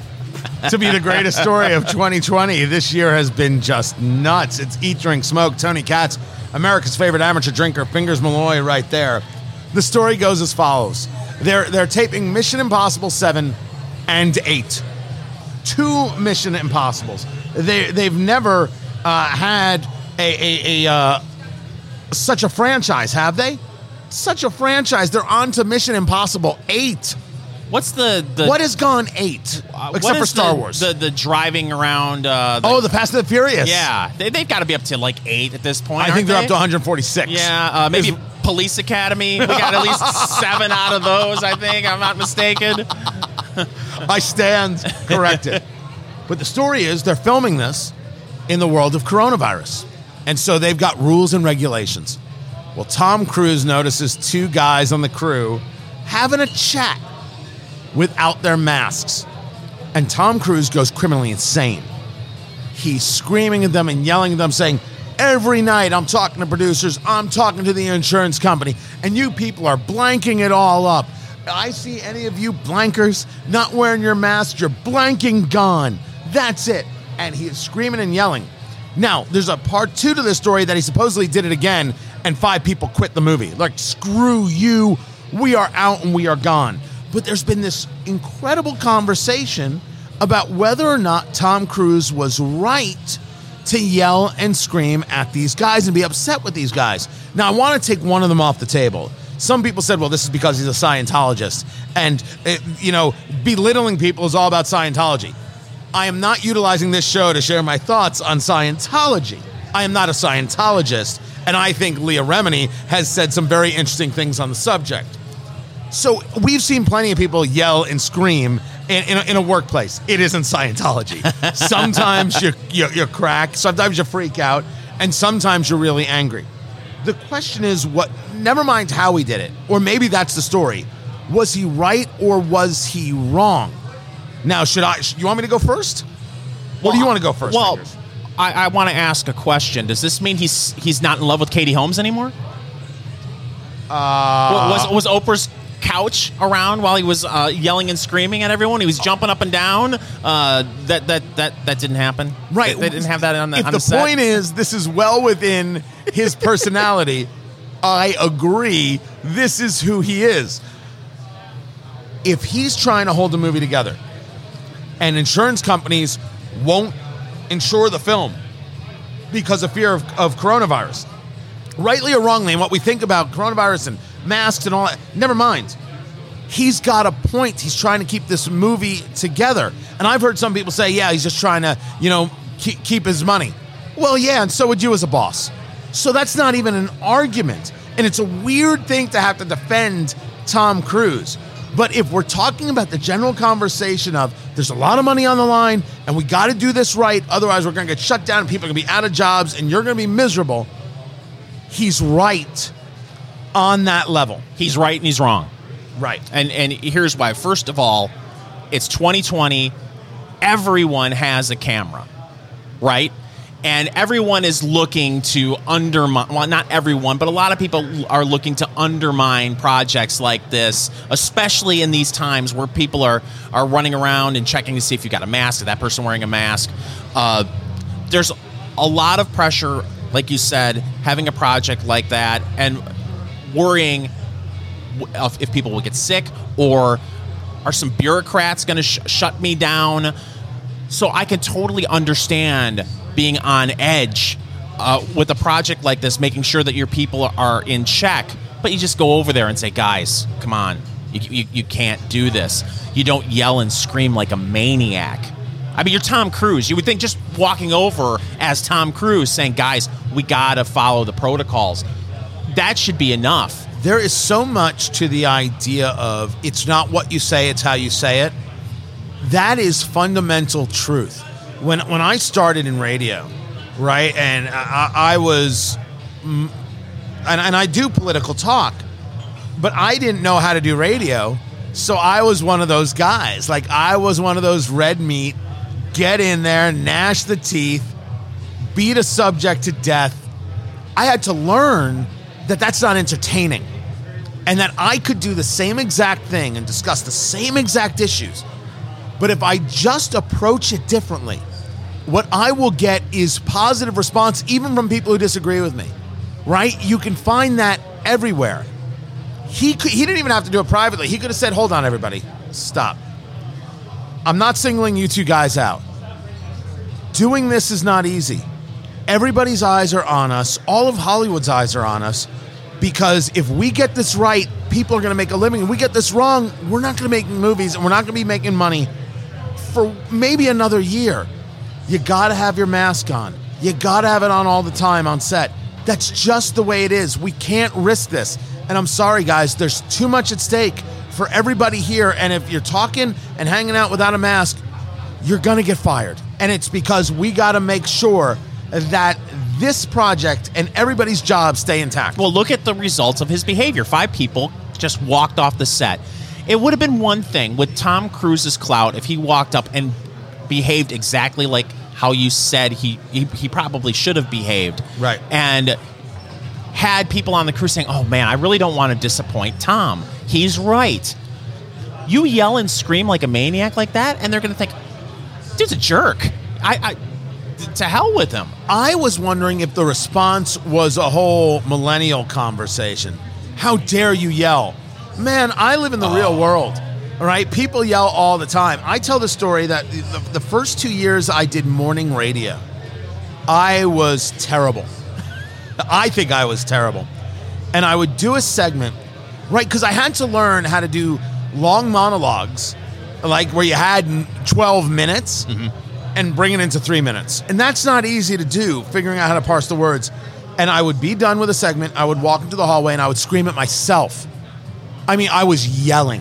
to be the greatest story of 2020. This year has been just nuts. It's Eat, Drink, Smoke. Tony Katz, America's favorite amateur drinker, Fingers Malloy right there. The story goes as follows. They're taping Mission Impossible 7 and 8. Two Mission Impossibles. They've never had such a franchise, have they? Such a franchise. They're on to Mission Impossible 8. What's the what has gone 8? Except for Star Wars. The driving around. The Fast and the Furious. Yeah. They've got to be up to like 8 at this point. I think they're up to 146. Yeah. Maybe Police Academy. We got at least 7 out of those, I think. I'm not mistaken. I stand corrected. But the story is they're filming this in the world of coronavirus. And so they've got rules and regulations. Well, Tom Cruise notices two guys on the crew having a chat without their masks. And Tom Cruise goes criminally insane. He's screaming at them and yelling at them, saying, every night I'm talking to producers, I'm talking to the insurance company, and you people are blanking it all up. I see any of you blankers not wearing your mask, you're blanking gone. That's it. And he is screaming and yelling. Now, there's a part 2 to this story that he supposedly did it again, and 5 people quit the movie. Like, screw you, we are out and we are gone. But there's been this incredible conversation about whether or not Tom Cruise was right to yell and scream at these guys and be upset with these guys. Now, I want to take one of them off the table. Some people said, well, this is because he's a Scientologist. And, belittling people is all about Scientology. I am not utilizing this show to share my thoughts on Scientology. I am not a Scientologist. And I think Leah Remini has said some very interesting things on the subject. So we've seen plenty of people yell and scream in a workplace. It isn't Scientology. Sometimes you crack, sometimes you freak out, and sometimes you're really angry. The question is, never mind how he did it, or maybe that's the story. Was he right or was he wrong? Now, you want me to go first? Or do you want to go first? Well, I want to ask a question. Does this mean he's not in love with Katie Holmes anymore? Was Oprah's couch around while he was yelling and screaming at everyone? He was jumping up and down. That didn't happen. Right. They didn't have that on the set. If the point is, this is well within his personality. I agree. This is who he is. If he's trying to hold the movie together and insurance companies won't insure the film because of fear of coronavirus, rightly or wrongly, and what we think about coronavirus and masks and all that, never mind. He's got a point. He's trying to keep this movie together. And I've heard some people say, yeah, he's just trying to, keep his money. Well, yeah, and so would you as a boss. So that's not even an argument. And it's a weird thing to have to defend Tom Cruise. But if we're talking about the general conversation of there's a lot of money on the line and we got to do this right, otherwise we're going to get shut down and people are going to be out of jobs and you're going to be miserable, he's right on that level. He's right and he's wrong. Right. And here's why. First of all, it's 2020. Everyone has a camera, right? And everyone is looking to undermine, well, not everyone, but a lot of people are looking to undermine projects like this, especially in these times where people are running around and checking to see if you got a mask, is that person wearing a mask. There's a lot of pressure, like you said, having a project like that and worrying if people will get sick or are some bureaucrats going to shut me down. So I can totally understand being on edge with a project like this, making sure that your people are in check. But you just go over there and say, guys, come on, you can't do this. You don't yell and scream like a maniac. I mean, you're Tom Cruise. You would think just walking over as Tom Cruise saying, guys, we got to follow the protocols. That should be enough. There is so much to the idea of it's not what you say, it's how you say it. That is fundamental truth. When I started in radio, right, and I was, and I do political talk, but I didn't know how to do radio So I was one of those guys. Like, I was one of those red meat, get in there, gnash the teeth, beat a subject to death. I had to learn that that's not entertaining, and that I could do the same exact thing and discuss the same exact issues. But if I just approach it differently, what I will get is positive response, even from people who disagree with me, right? You can find that everywhere. He didn't even have to do it privately. He could have said, hold on, everybody, stop. I'm not singling you two guys out. Doing this is not easy. Everybody's eyes are on us. All of Hollywood's eyes are on us, because if we get this right, people are going to make a living. If we get this wrong, we're not going to make movies, and we're not going to be making money for maybe another year. You got to have your mask on. You got to have it on all the time on set. That's just the way it is. We can't risk this. And I'm sorry, guys, there's too much at stake for everybody here. And if you're talking and hanging out without a mask, you're going to get fired. And it's because we got to make sure that this project and everybody's job stay intact. Well, look at the results of his behavior. 5 people just walked off the set. It would have been one thing with Tom Cruise's clout if he walked up and behaved exactly like how you said he probably should have behaved. Right. And had people on the crew saying, oh, man, I really don't want to disappoint Tom. He's right. You yell and scream like a maniac like that, and they're going to think, dude's a jerk. To hell with him. I was wondering if the response was a whole millennial conversation. How dare you yell? Man, I live in the real world, all right? People yell all the time. I tell the story that the first 2 years I did morning radio, I was terrible. I think I was terrible. And I would do a segment, right? Because I had to learn how to do long monologues, like where you had 12 minutes. Mm-hmm. And bring it into 3 minutes. And that's not easy to do, figuring out how to parse the words. And I would be done with a segment. I would walk into the hallway and I would scream at myself. I mean, I was yelling.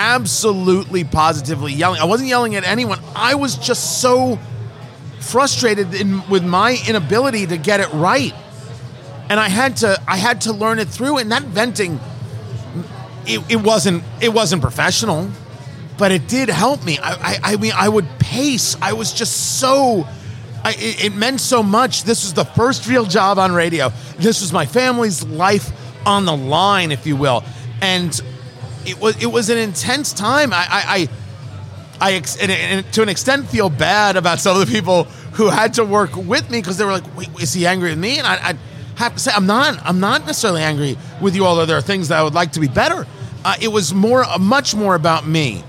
Absolutely, positively yelling. I wasn't yelling at anyone. I was just so frustrated with my inability to get it right. And I had to learn it through. And that venting, it wasn't professional. But it did help me. I mean, I would pace. I was just so... It meant so much. This was the first real job on radio. This was my family's life on the line, if you will. And it was an intense time. I to an extent, feel bad about some of the people who had to work with me because they were like, wait, is he angry with me? And I have to say, I'm not necessarily angry with you, although there are things that I would like to be better. It was much more about me.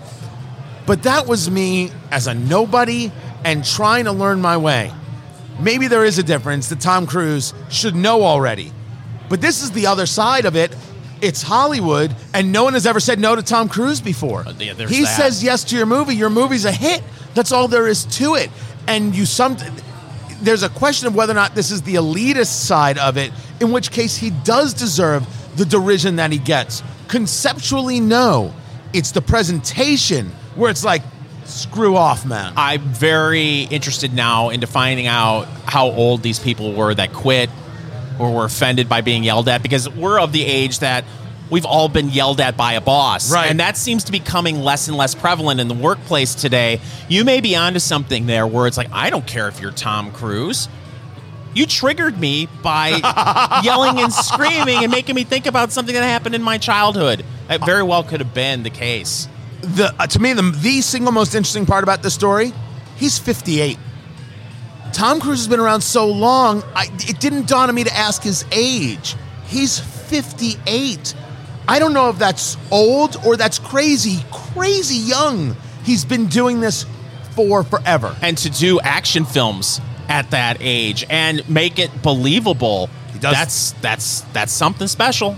But that was me as a nobody and trying to learn my way. Maybe there is a difference that Tom Cruise should know already. But this is the other side of it. It's Hollywood, and no one has ever said no to Tom Cruise before. Yeah, he says yes to your movie. Your movie's a hit. That's all there is to it. And there's a question of whether or not this is the elitist side of it, in which case he does deserve the derision that he gets. Conceptually, no. It's the presentation where it's like, screw off, man. I'm very interested now into finding out how old these people were that quit or were offended by being yelled at, because we're of the age that we've all been yelled at by a boss. Right. And that seems to be coming less and less prevalent in the workplace today. You may be onto something there where it's like, I don't care if you're Tom Cruise. You triggered me by yelling and screaming and making me think about something that happened in my childhood. That very well could have been the case. To me, the single most interesting part about this story, he's 58. Tom Cruise has been around so long, it didn't dawn on me to ask his age. He's 58. I don't know if that's old or that's crazy young. He's been doing this for forever. And to do action films at that age and make it believable, that's something special.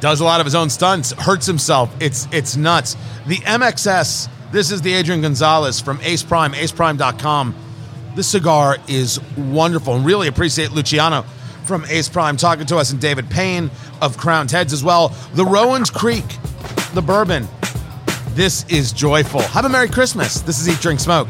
Does a lot of his own stunts, hurts himself. It's nuts. The MXS, this is the Adrián González from Ace Prime, aceprime.com. This cigar is wonderful, and really appreciate Luciano from Ace Prime talking to us, and David Payne of Crowned Heads as well. The Rowan's Creek, the bourbon. This is joyful. Have a Merry Christmas. This is Eat, Drink, Smoke.